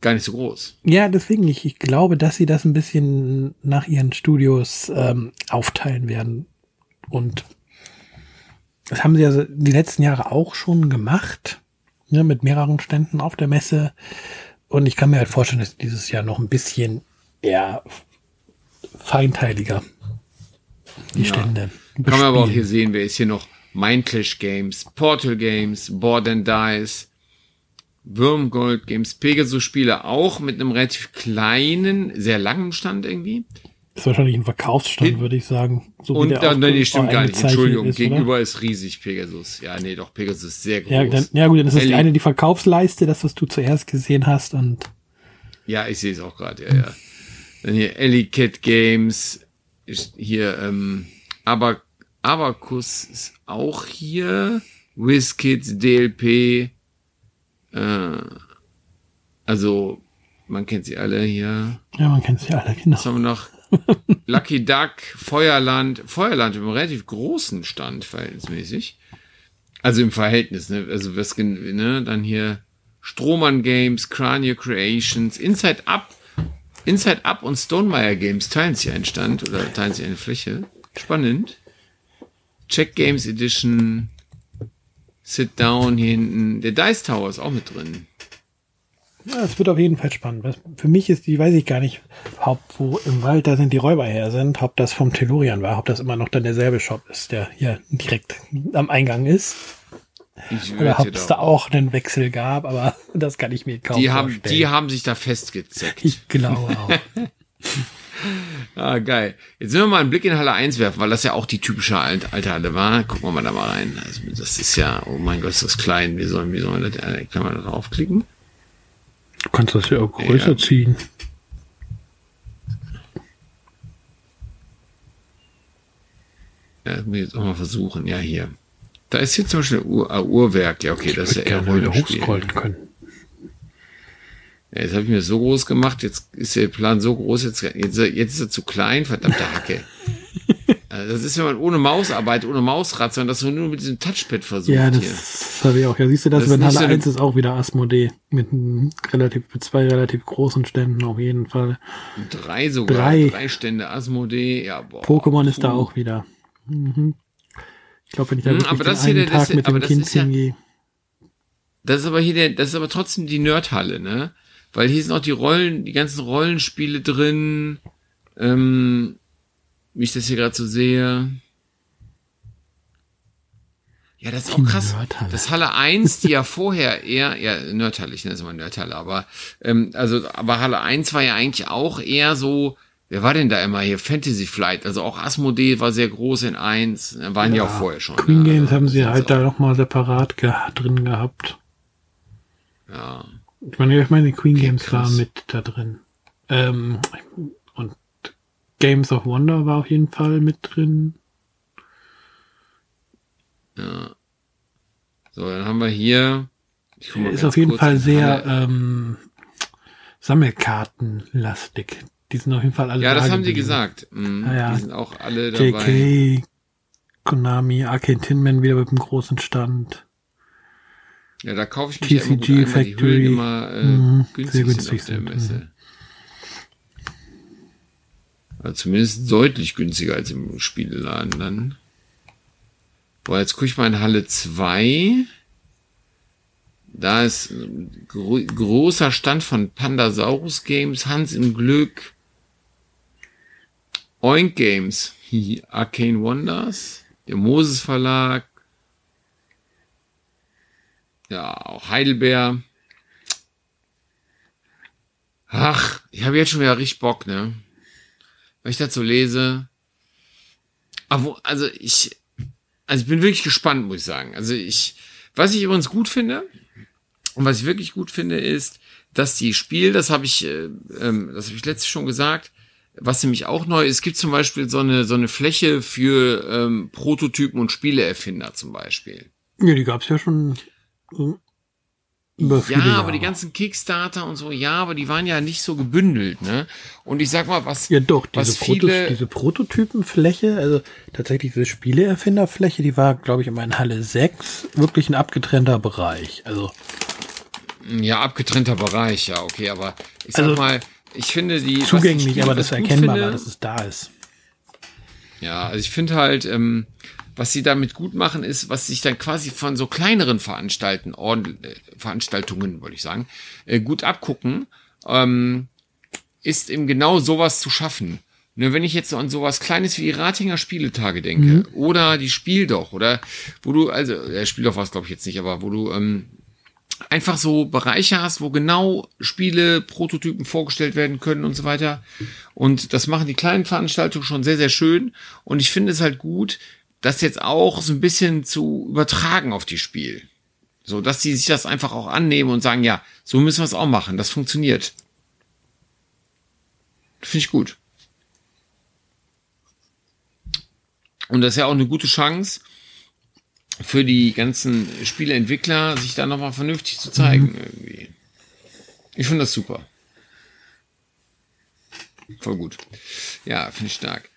gar nicht so groß. Ja, deswegen, ich, ich glaube, dass sie das ein bisschen nach ihren Studios ähm, aufteilen werden. Und das haben sie ja also die letzten Jahre auch schon gemacht, ne, mit mehreren Ständen auf der Messe. Und ich kann mir halt vorstellen, dass dieses Jahr noch ein bisschen ja, feinteiliger die ja. Stände bespielen. Kann man aber auch hier sehen, wer ist hier noch? Mindclash Games, Portal Games, Board and Dice, Würmgold Games, Pegasus-Spiele auch mit einem relativ kleinen, sehr langen Stand irgendwie. Ist wahrscheinlich ein Verkaufsstand, würde ich sagen. So und dann, nee, stimmt gar nicht. Entschuldigung, ist, gegenüber oder? Ist riesig Pegasus. Ja, nee, doch, Pegasus ist sehr groß. Ja, dann, ja gut, dann ist das die eine, die Verkaufsleiste, das, was du zuerst gesehen hast. Und ja, ich sehe es auch gerade, ja, ja. Dann hier Ellicott Games, hier, ähm, aber Abacus ist auch hier, WizKids, D L P, äh, also man kennt sie alle hier. Ja, man kennt sie alle, genau. Was haben wir noch? Lucky Duck, Feuerland, Feuerland im relativ großen Stand verhältnismäßig. Also im Verhältnis, ne? Also was, ne? Dann hier Strohmann Games, Crania Creations, Inside Up, Inside Up und Stonemaier Games teilen sich einen Stand oder teilen sich eine Fläche. Spannend. Check Games Edition, Sit Down hier hinten, der Dice Tower ist auch mit drin. Ja, es wird auf jeden Fall spannend. Was für mich ist, die weiß ich gar nicht, ob wo im Wald da sind die Räuber her sind, ob das vom Tellurian war, ob das immer noch dann derselbe Shop ist, der hier direkt am Eingang ist. Ich Oder ob es da auch einen Wechsel gab, aber das kann ich mir kaum die haben, vorstellen. Die haben sich da festgezeckt. Ich glaube auch. Ah, geil. Jetzt müssen wir mal einen Blick in Halle eins werfen, weil das ja auch die typische alte, alte Halle war. Gucken wir mal da mal rein. Also das ist ja, oh mein Gott, ist das klein. Wie sollen wir das, kann man da draufklicken? Du kannst das ja auch größer ja. ziehen. Ja, das muss ich jetzt auch mal versuchen. Ja, hier. Da ist hier zum Beispiel ein Uhr, äh, Uhrwerk. Ja, okay, ich das ist ja eher hochscrollen können. Ja, jetzt habe ich mir so groß gemacht, jetzt ist der Plan so groß, jetzt, jetzt, jetzt ist er zu klein, verdammte Hacke. Also das ist, wenn man ohne Maus arbeitet, ohne Mausrad, sondern das nur mit diesem Touchpad versucht. Ja, das habe ich auch. Ja, siehst du, das, das wenn Halle so eins ist auch wieder Asmodee. Mit, einem relativ, mit zwei relativ großen Ständen auf jeden Fall. Drei sogar. Drei, drei Stände Asmodee. Ja, boah. Pokémon ist da auch wieder. Mhm. Ich glaube, wenn ich da wirklich hm, den einen Tag mit dem Kind hingehe. Das ist aber hier der, das ist aber trotzdem die Nerdhalle, ne? Weil hier sind auch die Rollen, die ganzen Rollenspiele drin. Ähm... Wie ich das hier gerade so sehe. Ja, das ist auch krass. Nerdhalle. Das Halle eins, die ja vorher eher, ja, Nerdhalle, ich nenne es mal Nerdhalle, aber, ähm, also, aber Halle eins war ja eigentlich auch eher so, wer war denn da immer hier? Fantasy Flight, also auch Asmodee war sehr groß in eins, waren ja, ja auch vorher schon. Queen Games also, haben sie halt auch. Da nochmal separat ge- drin gehabt. Ja. Ich meine, ich meine, Queen Games krass. War mit da drin. Ähm, und Games of Wonder war auf jeden Fall mit drin. Ja. So, dann haben wir hier. Ich guck mal ist auf jeden Fall sehr ähm, sammelkartenlastig. Die sind auf jeden Fall alle. Ja, das haben sie gesagt. Mhm. Ah, ja. Die sind auch alle dabei. J K, Konami, Arcane Tinman wieder mit dem großen Stand. Ja, da kaufe ich mich T C G ja immer gut ein, die Höhlen immer äh, mhm, günstig, sehr günstig sind auf der Messe. Mhm. Also zumindest deutlich günstiger als im Spieleladen dann. Boah, jetzt gucke ich mal in Halle zwei. Da ist ein gro- großer Stand von Pandasaurus Games, Hans im Glück, Oink Games, Arcane Wonders, der Moses Verlag, ja, auch Heidelberg. Ach, ich habe jetzt schon wieder richtig Bock, ne? Wenn ich dazu lese, aber also ich, also ich bin wirklich gespannt, muss ich sagen. Also ich, was ich übrigens gut finde und was ich wirklich gut finde, ist, dass die Spiel, das habe ich, ähm, das habe ich letztes schon gesagt, was nämlich auch neu ist, gibt zum Beispiel so eine so eine Fläche für ähm, Prototypen und Spieleerfinder zum Beispiel. Ja, die gab's ja schon. Über viele Jahre. Ja, aber die ganzen Kickstarter und so, ja, aber die waren ja nicht so gebündelt, ne? Und ich sag mal, was ja doch, diese, was viele, Proto, diese Prototypenfläche, also tatsächlich diese Spieleerfinderfläche, die war, glaube ich, immer in Halle sechs wirklich ein abgetrennter Bereich. Also ja, abgetrennter Bereich, ja, okay, aber ich sag also, mal, ich finde die... Zugänglich, was ich, aber das erkennbar finde, war, dass es da ist. Ja, also ich finde halt, ähm, was sie damit gut machen, ist, was sich dann quasi von so kleineren Veranstalten, Ord- Veranstaltungen, würde ich sagen, äh, gut abgucken, ähm, ist eben genau sowas zu schaffen. Ne, wenn ich jetzt an sowas Kleines wie die Ratinger Spieletage denke, mhm. oder die Spiel doch, oder wo du, also, äh, Spiel doch war es, glaube ich, jetzt nicht, aber wo du ähm, einfach so Bereiche hast, wo genau Spiele, Prototypen vorgestellt werden können und so weiter. Und das machen die kleinen Veranstaltungen schon sehr, sehr schön. Und ich finde es halt gut, das jetzt auch so ein bisschen zu übertragen auf die Spiel. So, dass die sich das einfach auch annehmen und sagen, ja, so müssen wir es auch machen. Das funktioniert. Finde ich gut. Und das ist ja auch eine gute Chance für die ganzen Spieleentwickler, sich da nochmal vernünftig zu zeigen. Mhm. Irgendwie. Ich finde das super. Voll gut. Ja, finde ich stark.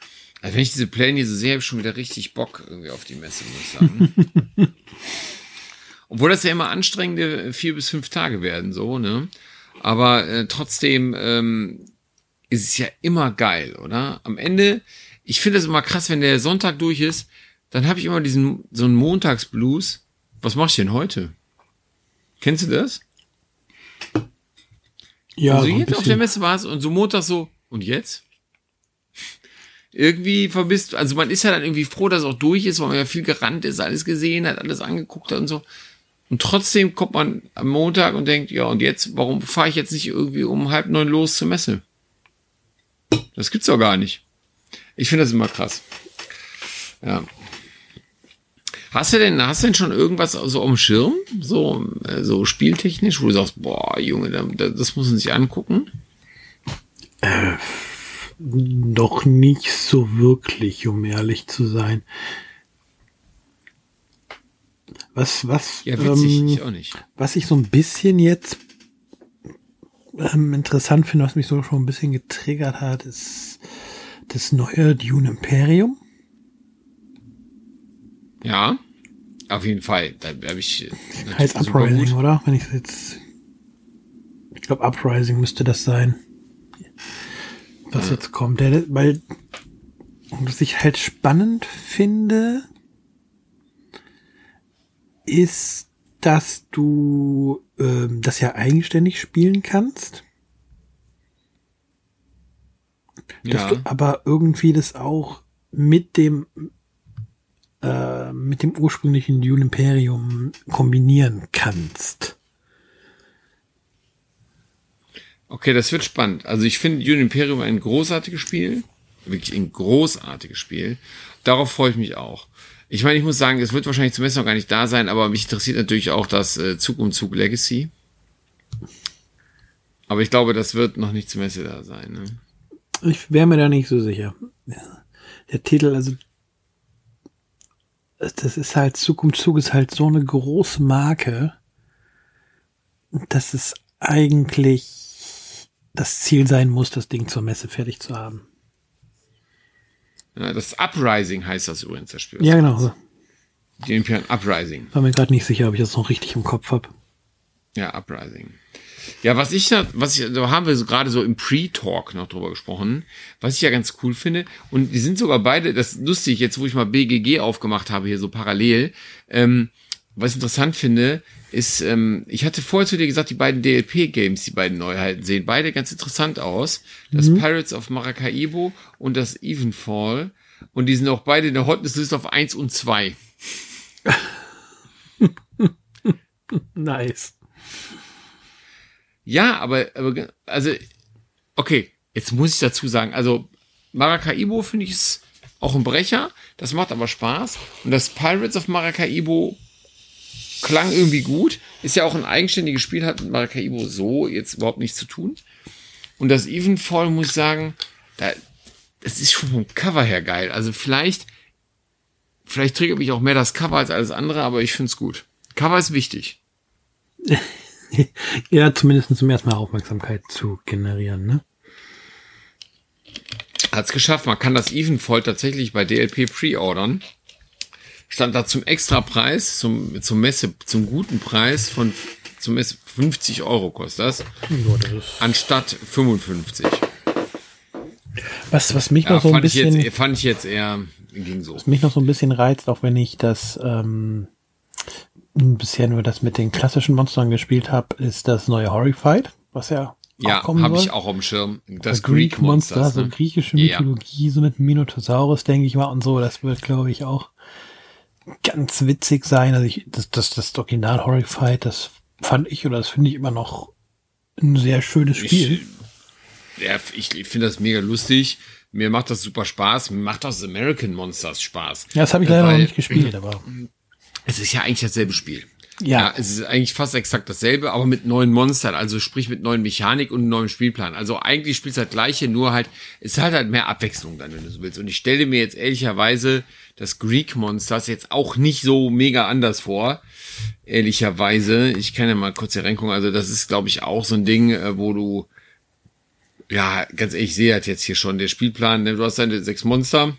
Also wenn ich diese Pläne hier so sehe, habe ich schon wieder richtig Bock irgendwie auf die Messe, muss ich sagen. Obwohl das ja immer anstrengende vier bis fünf Tage werden, so, ne? Aber äh, trotzdem ähm, ist es ja immer geil, oder? Am Ende, ich finde das immer krass, wenn der Sonntag durch ist, dann habe ich immer diesen so einen Montagsblues. Was mache ich denn heute? Kennst du das? Ja. Also so jetzt auf der Messe war es und so Montag so, und jetzt? Irgendwie vermisst, also man ist ja dann irgendwie froh, dass es auch durch ist, weil man ja viel gerannt ist, alles gesehen hat, alles angeguckt hat und so. Und trotzdem kommt man am Montag und denkt, ja und jetzt, warum fahre ich jetzt nicht irgendwie um halb neun los zur Messe? Das gibt's doch gar nicht. Ich finde das immer krass. Ja. Hast du denn, hast du denn schon irgendwas so am Schirm? So, so spieltechnisch, wo du sagst, boah, Junge, das muss man sich angucken? Äh. Noch nicht so wirklich, um ehrlich zu sein. Was, was, ja, witzig, ähm, ich auch nicht. Was ich so ein bisschen jetzt ähm, interessant finde, was mich so schon ein bisschen getriggert hat, ist das neue Dune Imperium. Ja, auf jeden Fall. Da habe ich. Heißt Uprising, oder? Wenn ich jetzt, ich glaube, Uprising müsste das sein. Was jetzt kommt, weil was ich halt spannend finde, ist, dass du ähm, das ja eigenständig spielen kannst. Ja. Dass du aber irgendwie das auch mit dem äh, mit dem ursprünglichen Dune Imperium kombinieren kannst. Okay, das wird spannend. Also ich finde Dune Imperium ein großartiges Spiel. Wirklich ein großartiges Spiel. Darauf freue ich mich auch. Ich meine, ich muss sagen, es wird wahrscheinlich zum Messe noch gar nicht da sein, aber mich interessiert natürlich auch das äh, Zug um Zug Legacy. Aber ich glaube, das wird noch nicht zur Messe da sein. Ne? Ich wäre mir da nicht so sicher. Der Titel, also das ist halt, Zug um Zug ist halt so eine große Marke, dass es eigentlich das Ziel sein muss, das Ding zur Messe fertig zu haben. Ja, das Uprising heißt das übrigens, das Spiel. Ja, genau. So. Die Imperial Uprising. War mir gerade nicht sicher, ob ich das noch richtig im Kopf habe. Ja, Uprising. Ja, was ich da, was ich, da haben wir so gerade so im Pre-Talk noch drüber gesprochen, was ich ja ganz cool finde. Und die sind sogar beide, das ist lustig, jetzt wo ich mal B G G aufgemacht habe, hier so parallel, ähm, was ich interessant finde, ist, ähm, ich hatte vorher zu dir gesagt, die beiden D L P-Games, die beiden Neuheiten, sehen beide ganz interessant aus. Das mhm. Pirates of Maracaibo und das Evenfall. Und die sind auch beide in der Hotnessliste auf eins und zwei. Nice. Ja, aber, aber, also, okay, jetzt muss ich dazu sagen, also Maracaibo finde ich ist auch ein Brecher, das macht aber Spaß. Und das Pirates of Maracaibo klang irgendwie gut. Ist ja auch ein eigenständiges Spiel, hat mit Maracaibo so jetzt überhaupt nichts zu tun. Und das Evenfall, muss ich sagen, da, das ist schon vom Cover her geil. Also vielleicht, vielleicht triggert mich auch mehr das Cover als alles andere, aber ich find's gut. Cover ist wichtig. ja, zumindest zum ersten Mal Aufmerksamkeit zu generieren, ne? Hat's geschafft. Man kann das Evenfall tatsächlich bei D L P pre-ordern. Stand da zum Extrapreis, zum, zum Messe, zum guten Preis von, zum Messe fünfzig Euro kostet das. Ja, das ist anstatt fünfundfünfzig. Was, was mich ja, noch so ein fand bisschen, ich jetzt, fand ich jetzt eher, ging so. Was mich noch so ein bisschen reizt, auch wenn ich das, ähm, bisher nur das mit den klassischen Monstern gespielt habe, ist das neue Horrified, was ja ja, habe ich auch auf dem Schirm. Das Greek Monster, ne? So griechische Mythologie, yeah. So mit Minotaurus, denke ich mal, und so. Das wird, glaube ich, auch ganz witzig sein. Also ich, das, das, das Original Horrified, das fand ich oder das finde ich immer noch ein sehr schönes Spiel. Ich, ja, ich, ich finde das mega lustig. Mir macht das super Spaß. Mir macht das American Monsters Spaß. Ja, das habe ich leider Weil, noch nicht gespielt, aber es ist ja eigentlich dasselbe Spiel. Ja. ja, es ist eigentlich fast exakt dasselbe, aber mit neuen Monstern, also sprich mit neuen Mechanik und einem neuen Spielplan. Also eigentlich spielst du das gleiche, nur halt, es hat halt mehr Abwechslung dann, wenn du so willst. Und ich stelle mir jetzt ehrlicherweise das Greek Monsters jetzt auch nicht so mega anders vor. Ehrlicherweise, ich kann ja mal kurz hier reingucken, also das ist, glaube ich, auch so ein Ding, wo du, ja, ganz ehrlich, ich sehe halt jetzt hier schon, der Spielplan, du hast deine sechs Monster,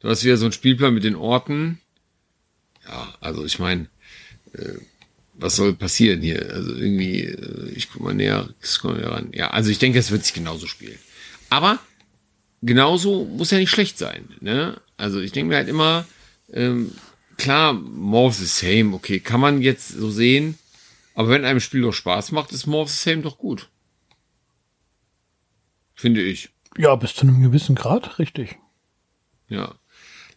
du hast wieder so einen Spielplan mit den Orten. Ja, also ich meine, äh, was soll passieren hier? Also irgendwie, äh, ich guck mal näher, ich guck mal näher ran. Ja, also ich denke, es wird sich genauso spielen. Aber genauso muss ja nicht schlecht sein, ne? Also ich denke mir halt immer, ähm, klar, more of the same, okay, kann man jetzt so sehen, aber wenn einem Spiel doch Spaß macht, ist more of the same doch gut. Finde ich. Ja, bis zu einem gewissen Grad, richtig. Ja.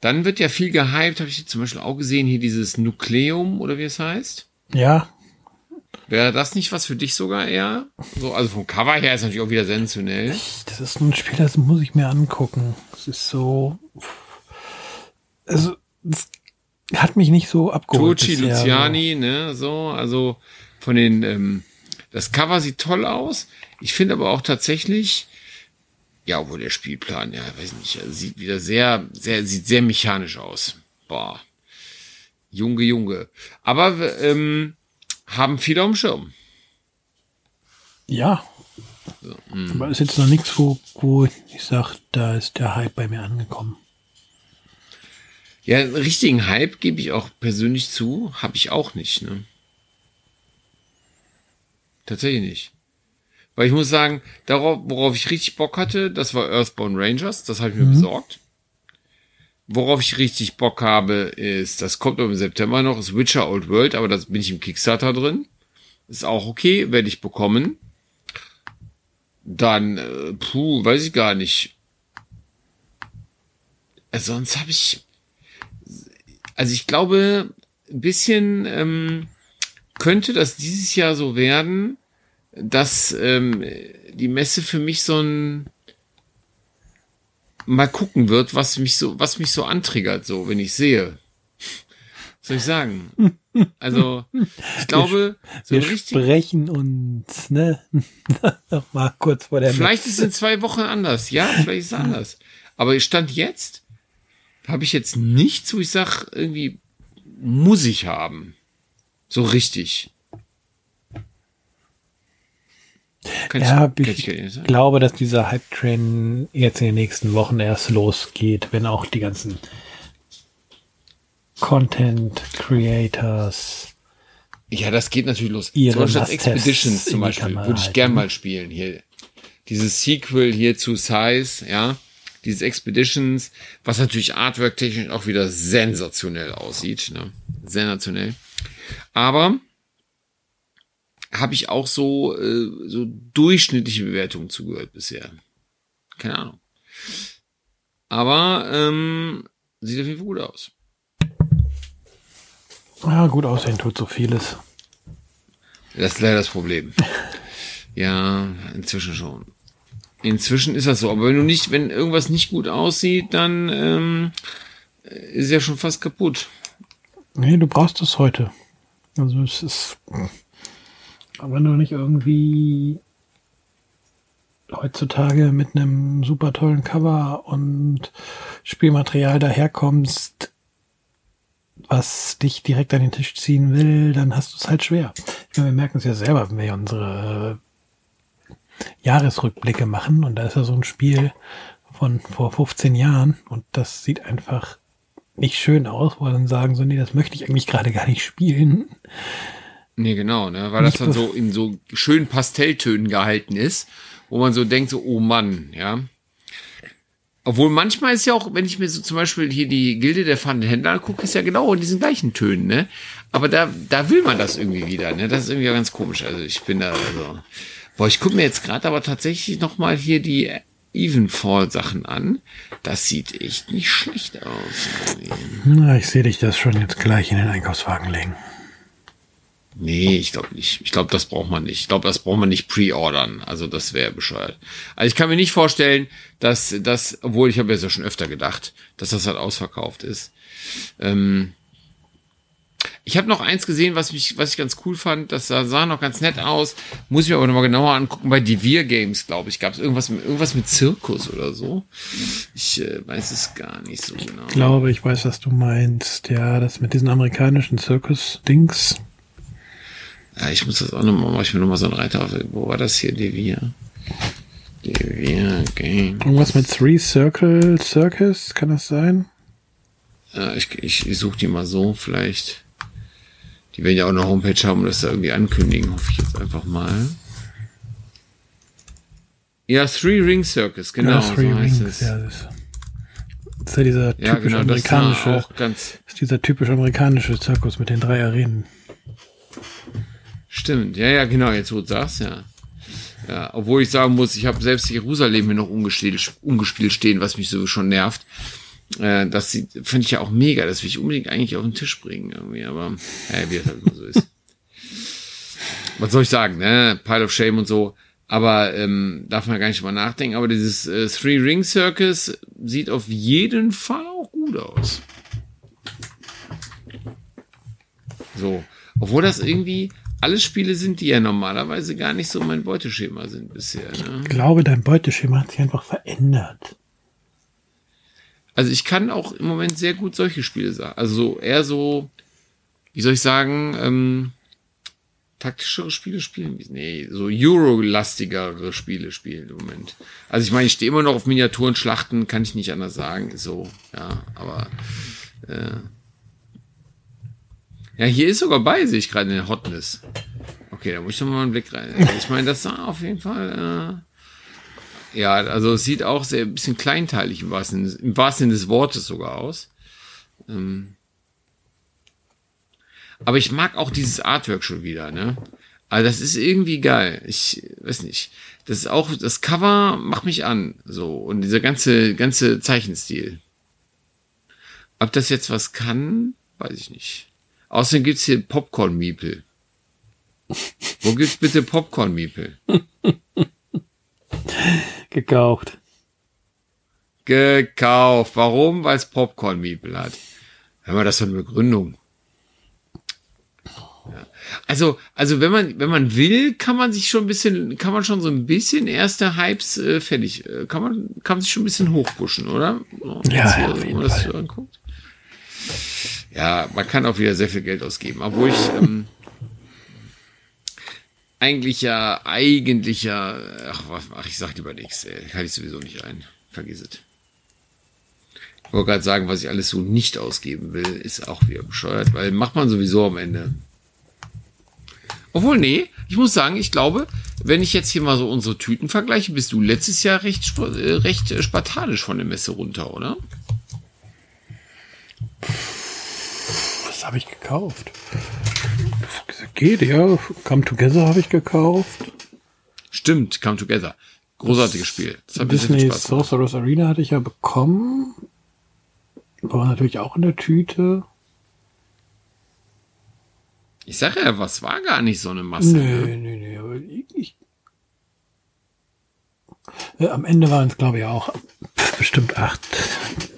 Dann wird ja viel gehypt, habe ich zum Beispiel auch gesehen, hier dieses Nukleum, oder wie es heißt. Ja. Wäre das nicht was für dich sogar eher? So, also vom Cover her ist natürlich auch wieder sensationell. Das ist ein Spiel, das muss ich mir angucken. Es ist so... Also, es hat mich nicht so abgeholt. Tucci, bisher, Luciani, aber. Ne, so, also von den... Ähm, das Cover sieht toll aus. Ich finde aber auch tatsächlich... Ja, obwohl der Spielplan, ja, weiß nicht, also sieht wieder sehr, sehr, sieht sehr mechanisch aus. Boah. Junge, Junge. Aber ähm, haben viele auf dem Schirm. Ja. So, aber ist jetzt noch nichts, wo, wo ich sage, da ist der Hype bei mir angekommen. Ja, einen richtigen Hype gebe ich auch persönlich zu, habe ich auch nicht, ne? Tatsächlich nicht. Weil ich muss sagen, darauf, worauf ich richtig Bock hatte, das war Earthbound Rangers, das habe ich mir mhm. besorgt. Worauf ich richtig Bock habe, ist, das kommt im September noch, ist Witcher Old World, aber da bin ich im Kickstarter drin. Ist auch okay, werde ich bekommen. Dann, äh, puh, weiß ich gar nicht. Also sonst habe ich, also ich glaube, ein bisschen ähm, könnte das dieses Jahr so werden, dass ähm, die Messe für mich so ein mal gucken wird, was mich so, was mich so antriggert, so wenn ich sehe. Was soll ich sagen? Also ich glaube, so wir richtig sprechen uns, ne? Noch mal kurz vor der. Vielleicht Messe. Ist es in zwei Wochen anders, ja, vielleicht ist es anders. Aber Stand jetzt habe ich jetzt nichts, wo ich sage, irgendwie muss ich haben, so richtig. Ja, ich, ich glaube, dass dieser Hype-Train jetzt in den nächsten Wochen erst losgeht, wenn auch die ganzen Content-Creators. Ja, das geht natürlich los. Zum Beispiel das Expeditions zum Beispiel, würde ich gerne mal spielen. Hier dieses Sequel hier zu Size, ja, dieses Expeditions, was natürlich artwork-technisch auch wieder sensationell aussieht, ne? Sensationell. Aber habe ich auch so, äh, so durchschnittliche Bewertungen zugehört bisher. Keine Ahnung. Aber ähm, sieht auf jeden Fall gut aus. Ja, gut aussehen tut so vieles. Das ist leider das Problem. Ja, inzwischen schon. Inzwischen ist das so. Aber wenn du nicht, wenn irgendwas nicht gut aussieht, dann ähm, ist ja schon fast kaputt. Nee, du brauchst es heute. Also es ist... Aber wenn du nicht irgendwie heutzutage mit einem super tollen Cover und Spielmaterial daherkommst, was dich direkt an den Tisch ziehen will, dann hast du es halt schwer. Ich meine, wir merken es ja selber, wenn wir unsere äh, Jahresrückblicke machen, und da ist ja so ein Spiel von vor fünfzehn Jahren und das sieht einfach nicht schön aus, wo wir dann sagen, so, nee, das möchte ich eigentlich gerade gar nicht spielen. Nee, genau, ne, weil nicht das dann so in so schönen Pastelltönen gehalten ist, wo man so denkt, so, oh Mann, ja. Obwohl manchmal ist ja auch, wenn ich mir so zum Beispiel hier die Gilde der Pfannenhändler angucke, ist ja genau in diesen gleichen Tönen, ne? Aber da, da will man das irgendwie wieder, ne? Das ist irgendwie ganz komisch. Also ich bin da, also, boah, ich gucke mir jetzt gerade aber tatsächlich nochmal hier die Evenfall-Sachen an. Das sieht echt nicht schlecht aus. Na, ich sehe dich das schon jetzt gleich in den Einkaufswagen legen. Nee, ich glaube nicht. Ich glaube, das braucht man nicht. Ich glaube, das braucht man nicht pre-ordern. Also das wäre bescheuert. Also ich kann mir nicht vorstellen, dass das, obwohl ich habe jetzt ja schon öfter gedacht, dass das halt ausverkauft ist. Ähm ich habe noch eins gesehen, was mich, was ich ganz cool fand. Das sah, sah noch ganz nett aus. Muss ich mir aber nochmal genauer angucken. Bei Devir Games, glaube ich, gab es irgendwas, irgendwas mit Zirkus oder so. Ich äh, weiß es gar nicht so genau. Ich glaube, ich weiß, was du meinst. Ja, das mit diesen amerikanischen Zirkus-Dings. Ja, ich muss das auch nochmal machen. Ich will nochmal so einen Reiter auf. Wo war das hier? Devir. Devir Games. Irgendwas mit Three Circle Circus? Kann das sein? Ja, ich ich, ich suche die mal so. Vielleicht. Die werden ja auch eine Homepage haben und das da irgendwie ankündigen. Hoffe ich jetzt einfach mal. Ja, Three Ring Circus. Genau. Ja, Three so heißt Rings, es. Ja, das ist ja dieser typisch ja, genau, amerikanische. Das auch ganz ist dieser typisch amerikanische Zirkus mit den drei Arenen. Stimmt, ja, ja, genau, jetzt wo du sagst, ja. ja. Obwohl ich sagen muss, ich habe selbst Jerusalem hier noch ungespielt, ungespielt stehen, was mich so schon nervt. Äh, das finde ich ja auch mega, das will ich unbedingt eigentlich auf den Tisch bringen, irgendwie, aber äh, wie das halt immer so ist. Was soll ich sagen, ne? Pile of Shame und so, aber ähm, darf man ja gar nicht mal nachdenken, aber dieses äh, Three Ring Circus sieht auf jeden Fall auch gut aus. So, obwohl das irgendwie alle Spiele sind, die ja normalerweise gar nicht so mein Beuteschema sind bisher. Ne? Ich glaube, dein Beuteschema hat sich einfach verändert. Also ich kann auch im Moment sehr gut solche Spiele sagen. Also eher so, wie soll ich sagen, ähm, taktischere Spiele spielen? Nee, so Euro-lastigere Spiele spielen im Moment. Also ich meine, ich stehe immer noch auf Miniaturen, Schlachten, kann ich nicht anders sagen. So, ja, aber äh, ja, hier ist sogar bei, sehe ich gerade in der Hotness. Okay, da muss ich nochmal einen Blick rein. Also ich meine, das sah auf jeden Fall, äh, ja, also es sieht auch sehr ein bisschen kleinteilig im wahrsten Sinne, im wahrsten Sinne des Wortes sogar aus. Ähm, aber ich mag auch dieses Artwork schon wieder, ne? Also das ist irgendwie geil. Ich weiß nicht. Das ist auch, das Cover macht mich an, so. Und dieser ganze, ganze Zeichenstil. Ob das jetzt was kann, weiß ich nicht. Außerdem gibt's hier Popcorn-Miepel. Wo gibt's bitte Popcorn-Miepel? Gekauft. Gekauft. Warum? Weil es Popcorn-Miepel hat. Hör mal, das ist eine Begründung. Ja. Also, also wenn man, wenn man will, kann man sich schon ein bisschen, kann man schon so ein bisschen erste Hypes äh, fertig, äh, kann man, kann man sich schon ein bisschen hochpushen, oder? Oh, ja, hier, ja, auf jeden man das Fall. Anguckt. Ja, man kann auch wieder sehr viel Geld ausgeben, obwohl ich ähm, eigentlich ja, eigentlich ja, ach, ach ich sag lieber nichts, ey, kann ich sowieso nicht ein, vergiss es. Ich wollte gerade sagen, was ich alles so nicht ausgeben will, ist auch wieder bescheuert, weil macht man sowieso am Ende. Obwohl, nee, ich muss sagen, ich glaube, wenn ich jetzt hier mal so unsere Tüten vergleiche, bist du letztes Jahr recht, recht spartanisch von der Messe runter, oder? Habe ich gekauft. Das geht, ja. Come Together habe ich gekauft. Stimmt, Come Together. Großartiges Spiel. Das hat Disney Sorcerer's Arena hatte ich ja bekommen. War natürlich auch in der Tüte. Ich sage ja, was war gar nicht so eine Masse. Nee, nee, nee. Aber ich, ich äh, am Ende waren es, glaube ich, auch bestimmt acht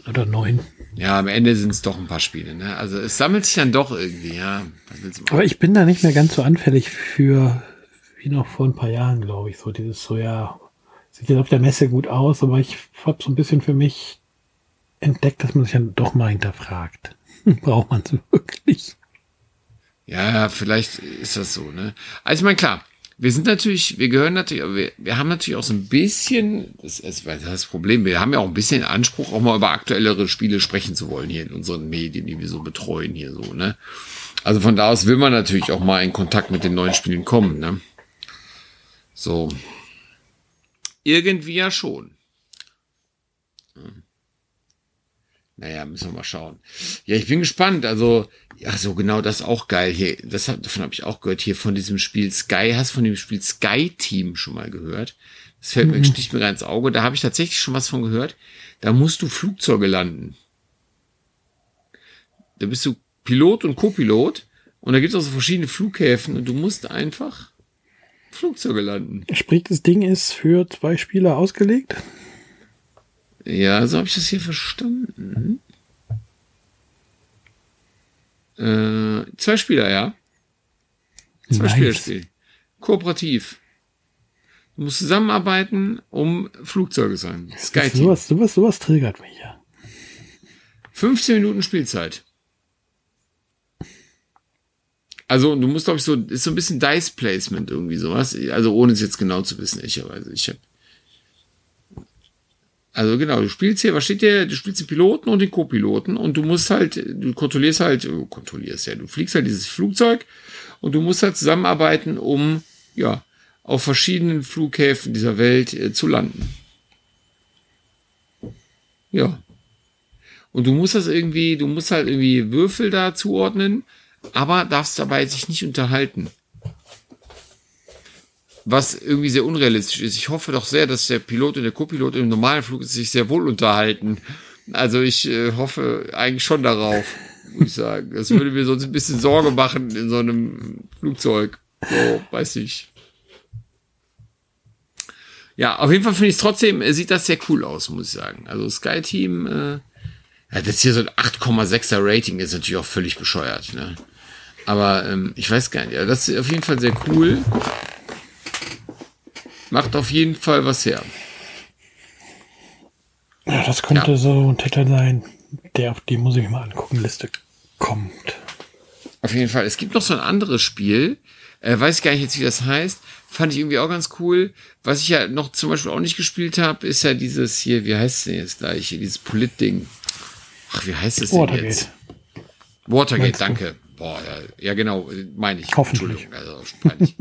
oder neun. Ja, am Ende sind es doch ein paar Spiele, ne? Also es sammelt sich dann doch irgendwie, ja. Aber ich bin da nicht mehr ganz so anfällig für, wie noch vor ein paar Jahren, glaube ich, so dieses so, ja, sieht jetzt auf der Messe gut aus, aber ich habe so ein bisschen für mich entdeckt, dass man sich dann doch mal hinterfragt. Braucht man es wirklich? Ja, vielleicht ist das so, ne? Also ich meine, klar, wir sind natürlich, wir gehören natürlich, aber wir, wir haben natürlich auch so ein bisschen, das ist das Problem, wir haben ja auch ein bisschen Anspruch, auch mal über aktuellere Spiele sprechen zu wollen hier in unseren Medien, die wir so betreuen hier so, ne? Also von da aus will man natürlich auch mal in Kontakt mit den neuen Spielen kommen, ne? So. Irgendwie ja schon. Hm. Naja, müssen wir mal schauen. Ja, ich bin gespannt. Also, ja, so genau, das ist auch geil hier. Das hab, davon habe ich auch gehört hier von diesem Spiel Sky. Hast du von dem Spiel Sky Team schon mal gehört? Das fällt mhm. mir sticht mir gerade ins Auge. Da habe ich tatsächlich schon was von gehört. Da musst du Flugzeuge landen. Da bist du Pilot und Co-Pilot. Und da gibt es auch so verschiedene Flughäfen. Und du musst einfach Flugzeuge landen. Sprich, das Ding ist für zwei Spieler ausgelegt. Ja, so habe ich das hier verstanden. Äh, zwei Spieler, ja. Zwei nice. Spielerspiel. Kooperativ. Du musst zusammenarbeiten, um Flugzeuge zu sein. Sky-Team. Sowas, sowas, sowas triggert mich ja. fünfzehn Minuten Spielzeit. Also, du musst, glaube ich, so, ist so ein bisschen Dice-Placement irgendwie sowas. Also, ohne es jetzt genau zu wissen, ehrlicherweise. Ich habe Also genau, du spielst hier, was steht hier? Du spielst den Piloten und den Co-Piloten und du musst halt, du kontrollierst halt, du kontrollierst ja, du fliegst halt dieses Flugzeug und du musst halt zusammenarbeiten, um ja auf verschiedenen Flughäfen dieser Welt äh, zu landen. Ja. Und du musst das irgendwie, du musst halt irgendwie Würfel da zuordnen, aber darfst dabei sich nicht unterhalten. Was irgendwie sehr unrealistisch ist. Ich hoffe doch sehr, dass der Pilot und der Co-Pilot im normalen Flug sich sehr wohl unterhalten. Also ich äh, hoffe eigentlich schon darauf, muss ich sagen. Das würde mir sonst ein bisschen Sorge machen in so einem Flugzeug. So, weiß ich. Ja, auf jeden Fall finde ich es trotzdem, äh, sieht das sehr cool aus, muss ich sagen. Also Sky Team, äh, ja, das hier so ein acht Komma sechser Rating ist natürlich auch völlig bescheuert, ne? Aber ähm, ich weiß gar nicht. Ja, das ist auf jeden Fall sehr cool. Macht auf jeden Fall was her. Ja, das könnte ja so ein Titel sein, der auf die muss ich mal angucken, Liste kommt. Auf jeden Fall. Es gibt noch so ein anderes Spiel, äh, weiß ich gar nicht jetzt, wie das heißt, fand ich irgendwie auch ganz cool. Was ich ja noch zum Beispiel auch nicht gespielt habe, ist ja dieses hier, wie heißt es denn jetzt gleich, hier, dieses Polit-Ding. Ach, wie heißt es denn jetzt? Watergate, meinst danke. Du? Boah, ja, ja genau, meine ich. Entschuldigung, also meine ich.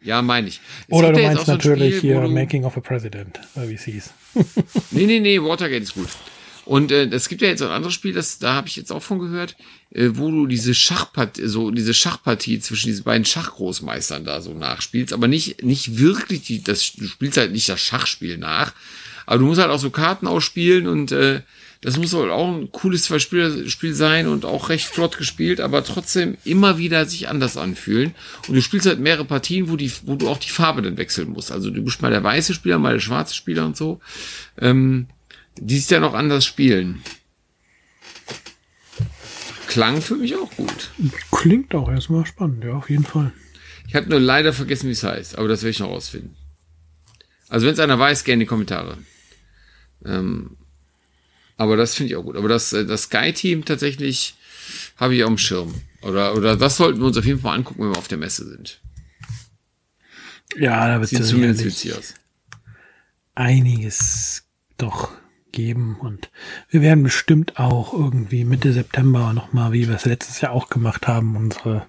Ja, meine ich. Es Oder du meinst natürlich so Spiel, hier Making of a President, wie es hieß. Nee, nee, nee, Watergate ist gut. Und äh, es gibt ja jetzt ein anderes Spiel, das da habe ich jetzt auch von gehört, äh, wo du diese Schachpartie, so diese Schachpartie zwischen diesen beiden Schachgroßmeistern da so nachspielst, aber nicht nicht wirklich, die, das, du spielst halt nicht das Schachspiel nach, aber du musst halt auch so Karten ausspielen und äh, das muss wohl auch ein cooles Zwei-Spieler-Spiel sein und auch recht flott gespielt, aber trotzdem immer wieder sich anders anfühlen. Und du spielst halt mehrere Partien, wo, die, wo du auch die Farbe dann wechseln musst. Also du bist mal der weiße Spieler, mal der schwarze Spieler und so. Ähm, die sich dann auch anders spielen. Klang für mich auch gut. Klingt auch erstmal spannend, ja, auf jeden Fall. Ich habe nur leider vergessen, wie es heißt, aber das werde ich noch rausfinden. Also wenn es einer weiß, gerne in die Kommentare. Ähm... Aber das finde ich auch gut. Aber das, das Sky-Team tatsächlich habe ich auf dem Schirm. Oder, oder das sollten wir uns auf jeden Fall angucken, wenn wir auf der Messe sind. Ja, da wird es zumindest einiges doch geben. Und wir werden bestimmt auch irgendwie Mitte September nochmal, wie wir es letztes Jahr auch gemacht haben, unsere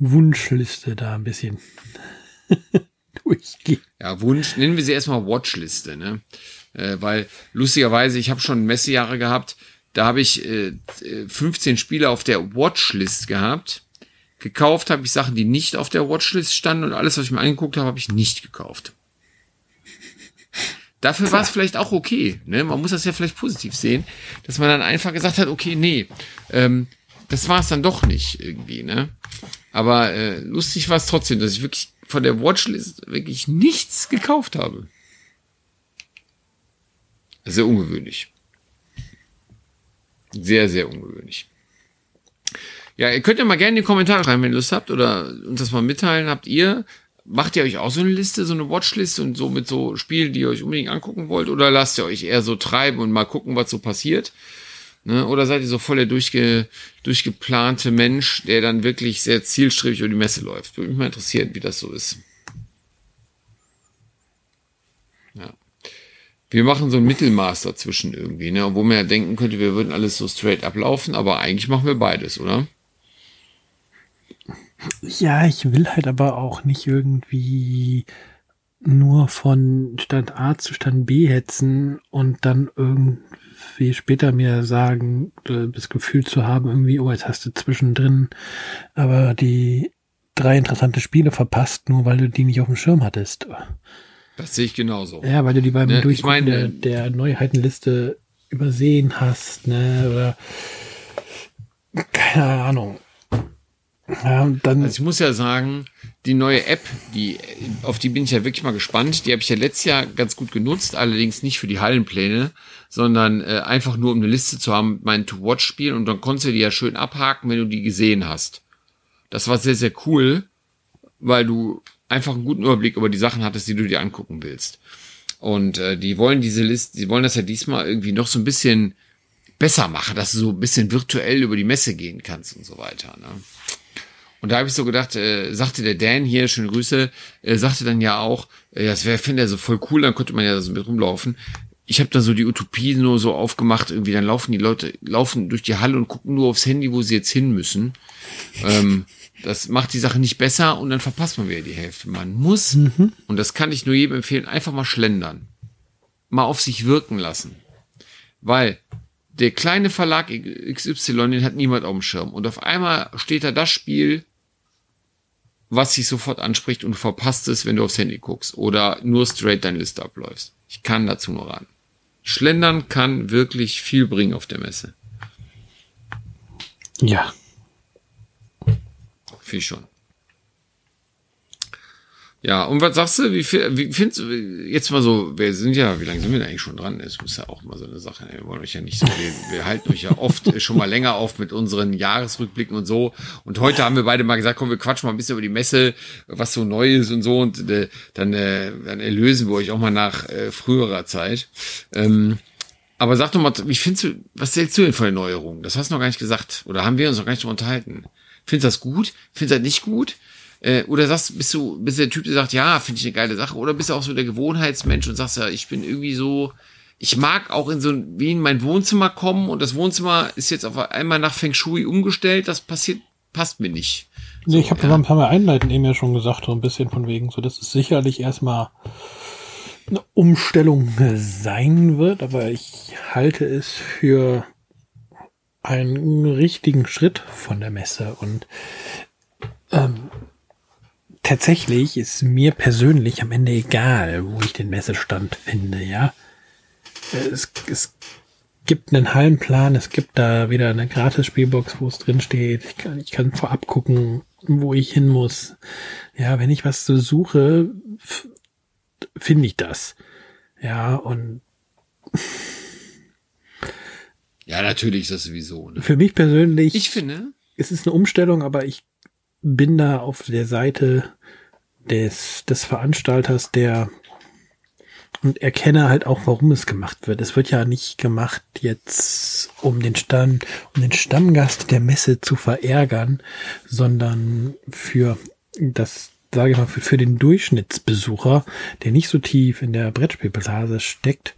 Wunschliste da ein bisschen durchgehen. Ja, Wunsch, nennen wir sie erstmal Watchliste, ne? Äh, weil lustigerweise, ich habe schon Messejahre gehabt, da habe ich äh, fünfzehn Spiele auf der Watchlist gehabt. Gekauft habe ich Sachen, die nicht auf der Watchlist standen und alles, was ich mir angeguckt habe, habe ich nicht gekauft. Dafür war es vielleicht auch okay. Ne? Man muss das ja vielleicht positiv sehen, dass man dann einfach gesagt hat, okay, nee, ähm, das war es dann doch nicht irgendwie. Ne? Aber äh, lustig war es trotzdem, dass ich wirklich von der Watchlist wirklich nichts gekauft habe. Sehr ungewöhnlich. Sehr, sehr ungewöhnlich. Ja, ihr könnt ja mal gerne in die Kommentare rein, wenn ihr Lust habt oder uns das mal mitteilen. Habt ihr, macht ihr euch auch so eine Liste, so eine Watchlist und so mit so Spielen, die ihr euch unbedingt angucken wollt oder lasst ihr euch eher so treiben und mal gucken, was so passiert? Ne? Oder seid ihr so voll der durchge, durchgeplante Mensch, der dann wirklich sehr zielstrebig über die Messe läuft? Würde mich mal interessieren, wie das so ist. Ja. Wir machen so ein Mittelmaß dazwischen irgendwie, ne? Obwohl man ja denken könnte, wir würden alles so straight ablaufen, aber eigentlich machen wir beides, oder? Ja, ich will halt aber auch nicht irgendwie nur von Stand A zu Stand B hetzen und dann irgendwie später mir sagen, das Gefühl zu haben, irgendwie, oh, jetzt hast du zwischendrin aber die drei interessante Spiele verpasst, nur weil du die nicht auf dem Schirm hattest. Das sehe ich genauso. Ja, weil du die beim ne, Durchgucken ich mein, der, der Neuheitenliste übersehen hast, ne, oder keine Ahnung. Ja, dann also ich muss ja sagen, die neue App, die, auf die bin ich ja wirklich mal gespannt. Die habe ich ja letztes Jahr ganz gut genutzt, allerdings nicht für die Hallenpläne, sondern äh, einfach nur, um eine Liste zu haben mit meinen To-Watch-Spielen. Und dann konntest du die ja schön abhaken, wenn du die gesehen hast. Das war sehr, sehr cool, weil du einfach einen guten Überblick über die Sachen hattest, die du dir angucken willst. Und äh, die wollen diese Liste, die wollen das ja diesmal irgendwie noch so ein bisschen besser machen, dass du so ein bisschen virtuell über die Messe gehen kannst und so weiter, ne? Und da habe ich so gedacht, äh, sagte der Dan hier, schöne Grüße, äh, sagte dann ja auch, äh, das wäre, finde er so voll cool, dann könnte man ja so mit rumlaufen. Ich habe da so die Utopie nur so aufgemacht, irgendwie dann laufen die Leute, laufen durch die Halle und gucken nur aufs Handy, wo sie jetzt hin müssen. Ähm, das macht die Sache nicht besser und dann verpasst man wieder die Hälfte. Man muss, mhm. und das kann ich nur jedem empfehlen, einfach mal schlendern. Mal auf sich wirken lassen. Weil der kleine Verlag X Y, den hat niemand auf dem Schirm. Und auf einmal steht da das Spiel, was sich sofort anspricht und du verpasst es, wenn du aufs Handy guckst oder nur straight deine Liste abläufst. Ich kann dazu nur ran. Schlendern kann wirklich viel bringen auf der Messe. Ja. Viel schon. Ja, und was sagst du, wie, viel, wie findest du, jetzt mal so, wir sind ja, wie lange sind wir denn eigentlich schon dran? Das ist ja auch mal so eine Sache, wir wollen euch ja nicht so, wir, wir halten euch ja oft schon mal länger auf mit unseren Jahresrückblicken und so, und heute haben wir beide mal gesagt, komm, wir quatschen mal ein bisschen über die Messe, was so neu ist und so, und äh, dann, äh, dann erlösen wir euch auch mal nach äh, früherer Zeit. Ähm, aber sag doch mal, wie findest du, was zählst du denn von den Neuerungen? Das hast du noch gar nicht gesagt, oder haben wir uns noch gar nicht drüber unterhalten? Findest du das gut? Findest du das nicht gut? Oder sagst, bist du, bist der Typ, der sagt, ja, finde ich eine geile Sache, oder bist du auch so der Gewohnheitsmensch und sagst, ja, ich bin irgendwie so, ich mag auch in so ein, wie in mein Wohnzimmer kommen und das Wohnzimmer ist jetzt auf einmal nach Feng Shui umgestellt, das passiert, passt mir nicht. Nee, so, ich habe ja. das ein paar Mal einleitend eben ja schon gesagt, so ein bisschen von wegen, so, das ist sicherlich erstmal eine Umstellung sein wird, aber ich halte es für einen richtigen Schritt von der Messe und, ähm, tatsächlich ist mir persönlich am Ende egal, wo ich den Messestand finde, ja. Es, es gibt einen Hallenplan, es gibt da wieder eine Gratis-Spielbox, wo es drin steht. Ich kann, ich kann vorab gucken, wo ich hin muss. Ja, wenn ich was so suche, finde ich das. Ja, und... Ja, natürlich ist das sowieso. Ne? Für mich persönlich... Ich finde... Es ist eine Umstellung, aber ich... bin da auf der Seite des, des Veranstalters, der und erkenne halt auch, warum es gemacht wird. Es wird ja nicht gemacht jetzt, um den Stamm, um den Stammgast der Messe zu verärgern, sondern für das, sage ich mal, für, für den Durchschnittsbesucher, der nicht so tief in der Brettspielblase steckt,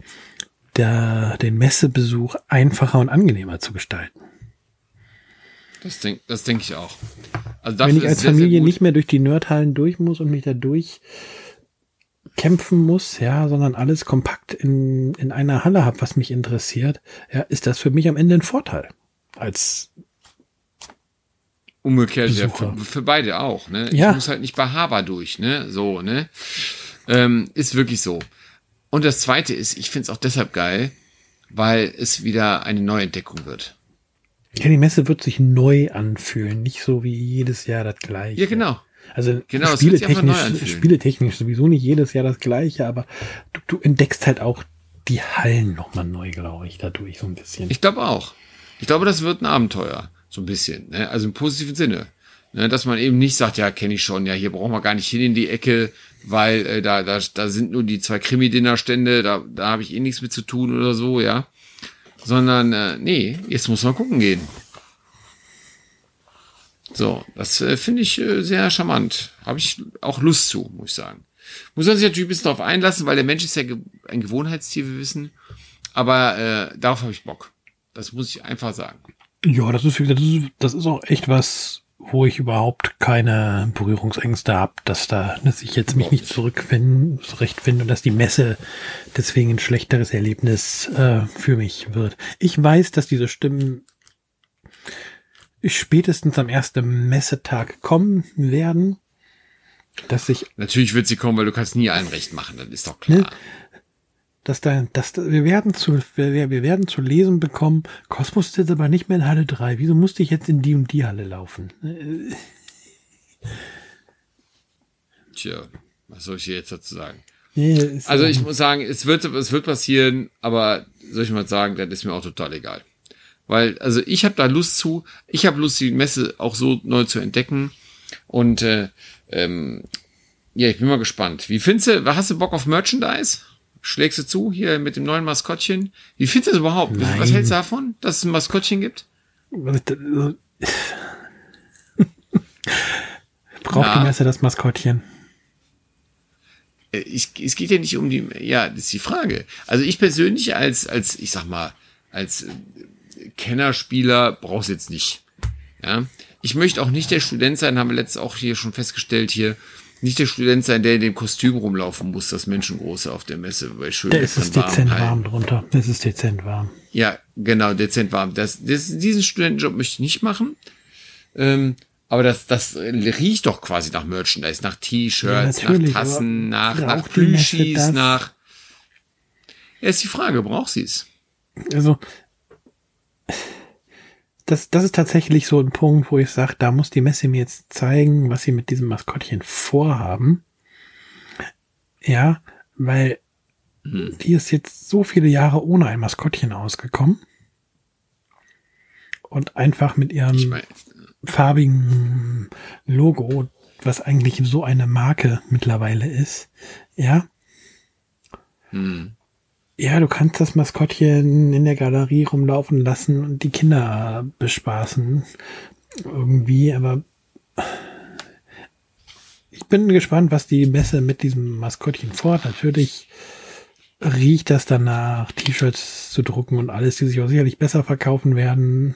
da den Messebesuch einfacher und angenehmer zu gestalten. Das denke das denk ich auch. Also dafür wenn ich als sehr, Familie sehr nicht mehr durch die Nerdhallen durch muss und mich da durchkämpfen muss, ja, sondern alles kompakt in, in einer Halle habe, was mich interessiert, ja, ist das für mich am Ende ein Vorteil. Als umgekehrt, ja, für, für beide auch. Ne? Ich ja. muss halt nicht bei Haber durch, ne? So, ne? Ähm, ist wirklich so. Und das Zweite ist, ich finde es auch deshalb geil, weil es wieder eine Neuentdeckung wird. Ja, die Messe wird sich neu anfühlen, nicht so wie jedes Jahr das Gleiche. Ja, genau. Also genau, spieletechnisch, spieletechnisch sowieso nicht jedes Jahr das Gleiche, aber du, du entdeckst halt auch die Hallen nochmal neu, glaube ich, dadurch so ein bisschen. Ich glaube auch. Ich glaube, das wird ein Abenteuer, so ein bisschen, ne? Also im positiven Sinne. Ne? Dass man eben nicht sagt, ja, kenne ich schon, ja, hier brauchen wir gar nicht hin in die Ecke, weil äh, da da da sind nur die zwei Krimi-Dinnerstände, da, da habe ich eh nichts mit zu tun oder so, ja. Sondern, äh, nee, jetzt muss man gucken gehen. So, das äh, finde ich äh, sehr charmant. Habe ich auch Lust zu, muss ich sagen. Muss man sich natürlich ein bisschen darauf einlassen, weil der Mensch ist ja ge- ein Gewohnheitstier, wir wissen. Aber äh, darauf habe ich Bock. Das muss ich einfach sagen. Ja, das ist, das ist, das ist auch echt was, wo ich überhaupt keine Berührungsängste habe, dass da, dass ich jetzt mich nicht zurückfinden, zurechtfinde und dass die Messe deswegen ein schlechteres Erlebnis äh, für mich wird. Ich weiß, dass diese Stimmen spätestens am ersten Messetag kommen werden, dass ich natürlich wird sie kommen, weil du kannst nie allen recht machen, das ist doch klar. Ne? Dass da, dass da, wir werden zu, wir, wir werden zu lesen bekommen, Kosmos ist jetzt aber nicht mehr in Halle drei. Wieso musste ich jetzt in die und die Halle laufen? Tja, was soll ich hier jetzt dazu sagen? Nee, also ich muss sagen, es wird, es wird passieren, aber soll ich mal sagen, das ist mir auch total egal. Weil, also ich habe da Lust zu, ich habe Lust, die Messe auch so neu zu entdecken und äh, ähm, ja, ich bin mal gespannt. Wie findest du, hast du Bock auf Merchandise? Schlägst du zu, hier mit dem neuen Maskottchen? Wie findest du das überhaupt? Nein. Was hältst du davon, dass es ein Maskottchen gibt? Braucht Na. die Messe das Maskottchen? Ich, es geht ja nicht um die, ja, das ist die Frage. Also ich persönlich als, als ich sag mal, als Kennerspieler brauch's jetzt nicht. Ja? Ich möchte auch nicht der Student sein, haben wir letztens auch hier schon festgestellt hier, nicht der Student sein, der in dem Kostüm rumlaufen muss, das Menschengroße auf der Messe, weil schön ist es dezent warm drunter. Das ist dezent warm. Ja, genau, dezent warm. Das, das, diesen Studentenjob möchte ich nicht machen. Ähm, aber das, das riecht doch quasi nach Merchandise, nach T-Shirts, ja, nach Tassen, nach, nach Plüschis, nach. Ja, ist die Frage, braucht sie es? Also, Das, das ist tatsächlich so ein Punkt, wo ich sage, da muss die Messe mir jetzt zeigen, was sie mit diesem Maskottchen vorhaben. Ja, weil hm. die ist jetzt so viele Jahre ohne ein Maskottchen ausgekommen und einfach mit ihrem ich mein, farbigen Logo, was eigentlich so eine Marke mittlerweile ist. Ja. Hm. Ja, du kannst das Maskottchen in der Galerie rumlaufen lassen und die Kinder bespaßen. Irgendwie, aber ich bin gespannt, was die Messe mit diesem Maskottchen vorhat. Natürlich riecht das danach, T-Shirts zu drucken und alles, die sich auch sicherlich besser verkaufen werden,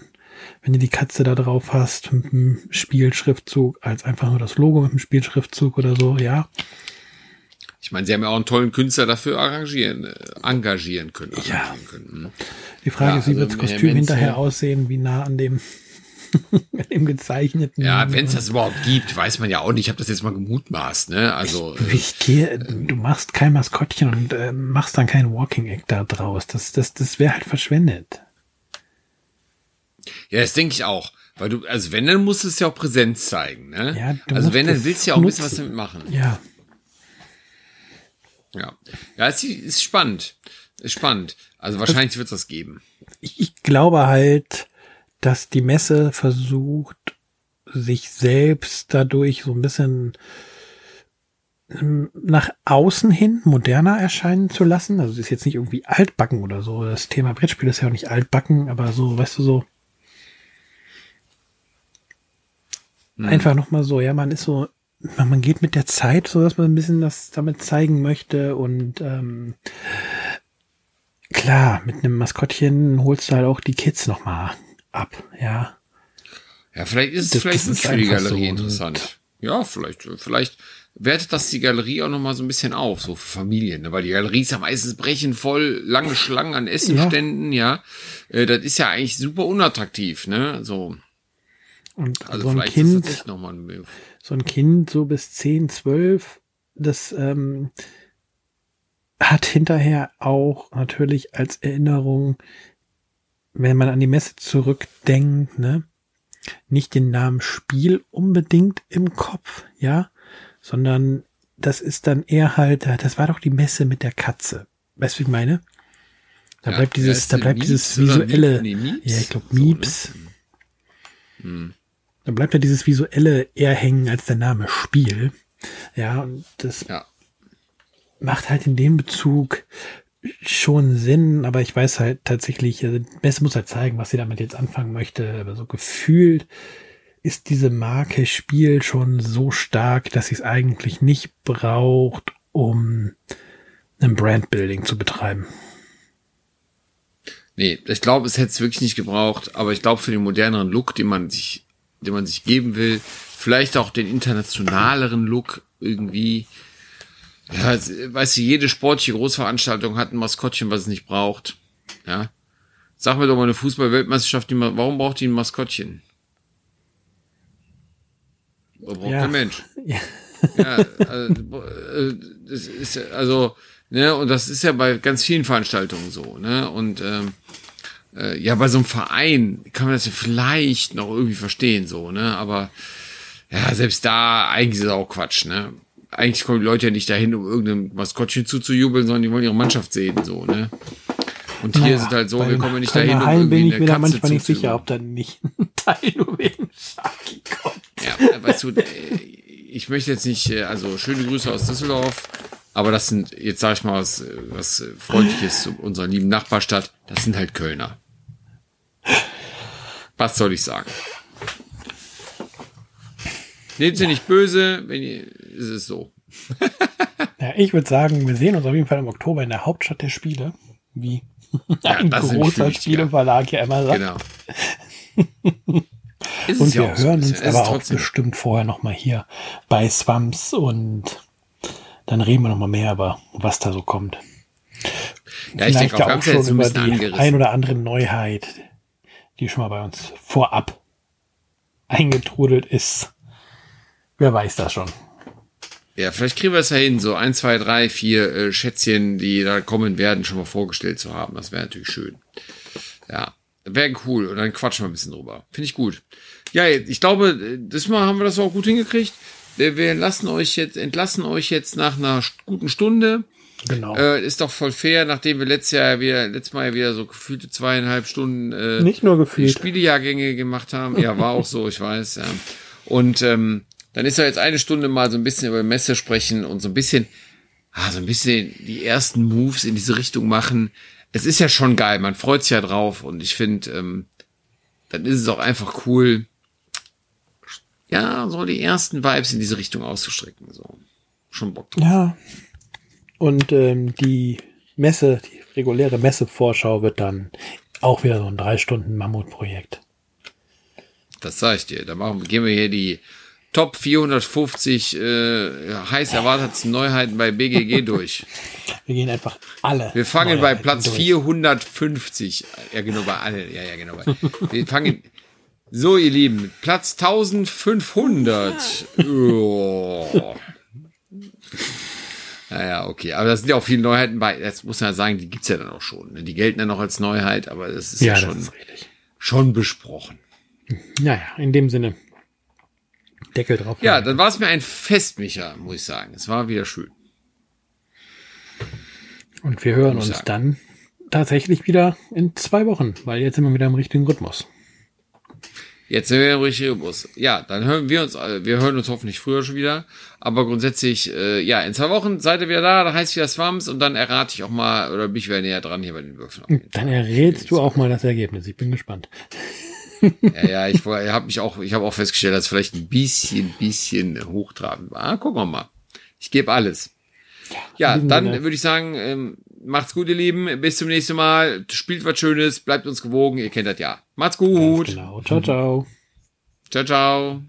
wenn du die Katze da drauf hast mit einem Spielschriftzug, als einfach nur das Logo mit einem Spielschriftzug oder so, ja. Ich meine, sie haben ja auch einen tollen Künstler dafür arrangieren, äh, engagieren können. Ja. Können, ne? Die Frage ja, ist, wie also wird das Kostüm hinterher aussehen, wie nah an dem, dem gezeichneten. Ja, wenn es das überhaupt gibt, weiß man ja auch nicht. Ich habe das jetzt mal gemutmaßt. Ne? Also, ich, ich gehe, äh, du machst kein Maskottchen und äh, machst dann keinen Walking Act da draus. Das, das, das wäre halt verschwendet. Ja, das denke ich auch. Weil du, also wenn, dann musst du es ja auch Präsenz zeigen. Ne? Ja, also wenn, dann willst du ja auch ein bisschen was damit machen. Ja. Ja, ja, es ist spannend, ist spannend. Also wahrscheinlich wird es das geben. Ich, ich glaube halt, dass die Messe versucht, sich selbst dadurch so ein bisschen nach außen hin moderner erscheinen zu lassen. Also es ist jetzt nicht irgendwie altbacken oder so. Das Thema Brettspiel ist ja auch nicht altbacken, aber so, weißt du, so hm. einfach nochmal so, ja, man ist so man geht mit der Zeit, so dass man ein bisschen das damit zeigen möchte und ähm, klar, mit einem Maskottchen holst du halt auch die Kids nochmal ab, ja. Ja, vielleicht ist es vielleicht ist für die Galerie so interessant. Ja, vielleicht, vielleicht wertet das die Galerie auch nochmal so ein bisschen auf, so für Familien, ne? Weil die Galerie ist ja meistens brechend voll, lange Schlangen an Essenständen, ja. ja. Das ist ja eigentlich super unattraktiv, ne, so. Und also so ein Kind, ist noch mal ein so ein Kind, so bis zehn, zwölf, das ähm, hat hinterher auch natürlich als Erinnerung, wenn man an die Messe zurückdenkt, ne, nicht den Namen Spiel unbedingt im Kopf, ja, sondern das ist dann eher halt, das war doch die Messe mit der Katze. Weißt du, wie ich meine? Da ja, bleibt dieses, da bleibt Mieps dieses visuelle, nee, ja, ich glaube Mieps. So, ne? hm. Dann bleibt ja dieses Visuelle eher hängen als der Name Spiel. Ja, und das ja. macht halt in dem Bezug schon Sinn, aber ich weiß halt tatsächlich, also es muss halt zeigen, was sie damit jetzt anfangen möchte, aber so gefühlt ist diese Marke Spiel schon so stark, dass sie es eigentlich nicht braucht, um ein Brandbuilding zu betreiben. Nee, ich glaube, es hätte es wirklich nicht gebraucht, aber ich glaube, für den moderneren Look, den man sich, den man sich geben will, vielleicht auch den internationaleren Look irgendwie, ja, weißt du, jede sportliche Großveranstaltung hat ein Maskottchen, was es nicht braucht, ja. Sag mir doch mal eine Fußball-Weltmeisterschaft, die, warum braucht die ein Maskottchen? Braucht ja. kein Mensch. Ja. Ja, also, das ist, also, ne, und das ist ja bei ganz vielen Veranstaltungen so, ne, und, ähm, äh, ja, bei so einem Verein kann man das ja vielleicht noch irgendwie verstehen, so, ne, aber, ja, selbst da, eigentlich ist es auch Quatsch, ne. Eigentlich kommen die Leute ja nicht dahin, um irgendeinem Maskottchen zuzujubeln, sondern die wollen ihre Mannschaft sehen, so, ne. Und hier naja, ist es halt so, wir kommen ja nicht dahin, um irgendwie bin ich mir da manchmal nicht sicher, ob dann nicht ein Teil nur wegen Sharky kommt. Ja, weißt du, ich möchte jetzt nicht, also schöne Grüße aus Düsseldorf, aber das sind, jetzt sag ich mal was, was Freundliches zu unserer lieben Nachbarstadt, das sind halt Kölner. Was soll ich sagen? Nehmt sie ja. nicht böse, wenn ihr, ist es so. Ja, ich würde sagen, wir sehen uns auf jeden Fall im Oktober in der Hauptstadt der Spiele, wie ja, ein großer Spieleverlag ja immer sagt. Genau. Ist und wir ja hören so uns aber auch trotzdem. Bestimmt vorher nochmal hier bei Swams und dann reden wir nochmal mehr über, was da so kommt. Ja, ich Vielleicht denke auch, auch schon über die angerissen. Ein oder andere Neuheit, die schon mal bei uns vorab eingetrudelt ist. Wer weiß das schon. Ja, vielleicht kriegen wir es ja hin, so ein, zwei, drei, vier äh, Schätzchen, die da kommen werden, schon mal vorgestellt zu haben. Das wäre natürlich schön. Ja, wäre cool. Und dann quatschen wir ein bisschen drüber. Finde ich gut. Ja, ich glaube, diesmal haben wir das auch gut hingekriegt. Wir lassen euch jetzt, entlassen euch jetzt nach einer guten Stunde. Genau. Äh, ist doch voll fair, nachdem wir letztes Jahr wieder, letztes Mal ja wieder so gefühlte zweieinhalb Stunden äh, nicht nur gefühlt. Spielejahrgänge gemacht haben. Ja, war auch so, ich weiß. Ja. Und ähm, dann ist ja jetzt eine Stunde mal so ein bisschen über Messe sprechen und so ein bisschen, ah, so ein bisschen die ersten Moves in diese Richtung machen. Es ist ja schon geil, man freut sich ja drauf und ich finde, ähm, dann ist es auch einfach cool, ja, so die ersten Vibes in diese Richtung auszustrecken. So. Schon Bock drauf. Ja, und ähm, die Messe, die reguläre Messevorschau wird dann auch wieder so ein drei Stunden Mammutprojekt. Das sag ich dir, da machen, gehen wir hier die Top vierhundertfünfzig äh, heiß erwartetsten Neuheiten bei B G G durch. Wir gehen einfach alle. Wir fangen Neuheiten bei Platz durch. vierhundertfünfzig. Ja, genau, bei allen. Ja, ja, genau. Bei. Wir fangen. So, ihr Lieben, Platz eintausendfünfhundert. Oh. Naja, okay. Aber das sind ja auch viele Neuheiten bei. Das muss man ja sagen, die gibt's ja dann auch schon. Die gelten ja noch als Neuheit, aber das ist ja, ja das schon, ist schon besprochen. Naja, in dem Sinne. Deckel drauf. Ja, dann war es mir ein Fest, Micha, muss ich sagen. Es war wieder schön. Und wir hören uns sagen. Dann tatsächlich wieder in zwei Wochen, weil jetzt sind wir wieder im richtigen Rhythmus. Jetzt sind wir im richtigen Rhythmus. Ja, dann hören wir uns, wir hören uns hoffentlich früher schon wieder. Aber grundsätzlich, äh, ja, in zwei Wochen seid ihr wieder da, da heißt es wieder Swams und dann errate ich auch mal, oder bin ich wieder näher dran hier bei den Würfeln. Dann errätst du auch mal das Ergebnis. Ich bin gespannt. Ja, ja, ich habe mich auch, ich habe auch festgestellt, dass es vielleicht ein bisschen, bisschen hochtrabend war. Ah, gucken wir mal. Ich gebe alles. Ja, ja dann würde ich sagen, ähm, macht's gut, ihr Lieben. Bis zum nächsten Mal. Spielt was Schönes, bleibt uns gewogen. Ihr kennt das ja. Macht's gut. Genau. Ciao, ciao. Ciao, ciao.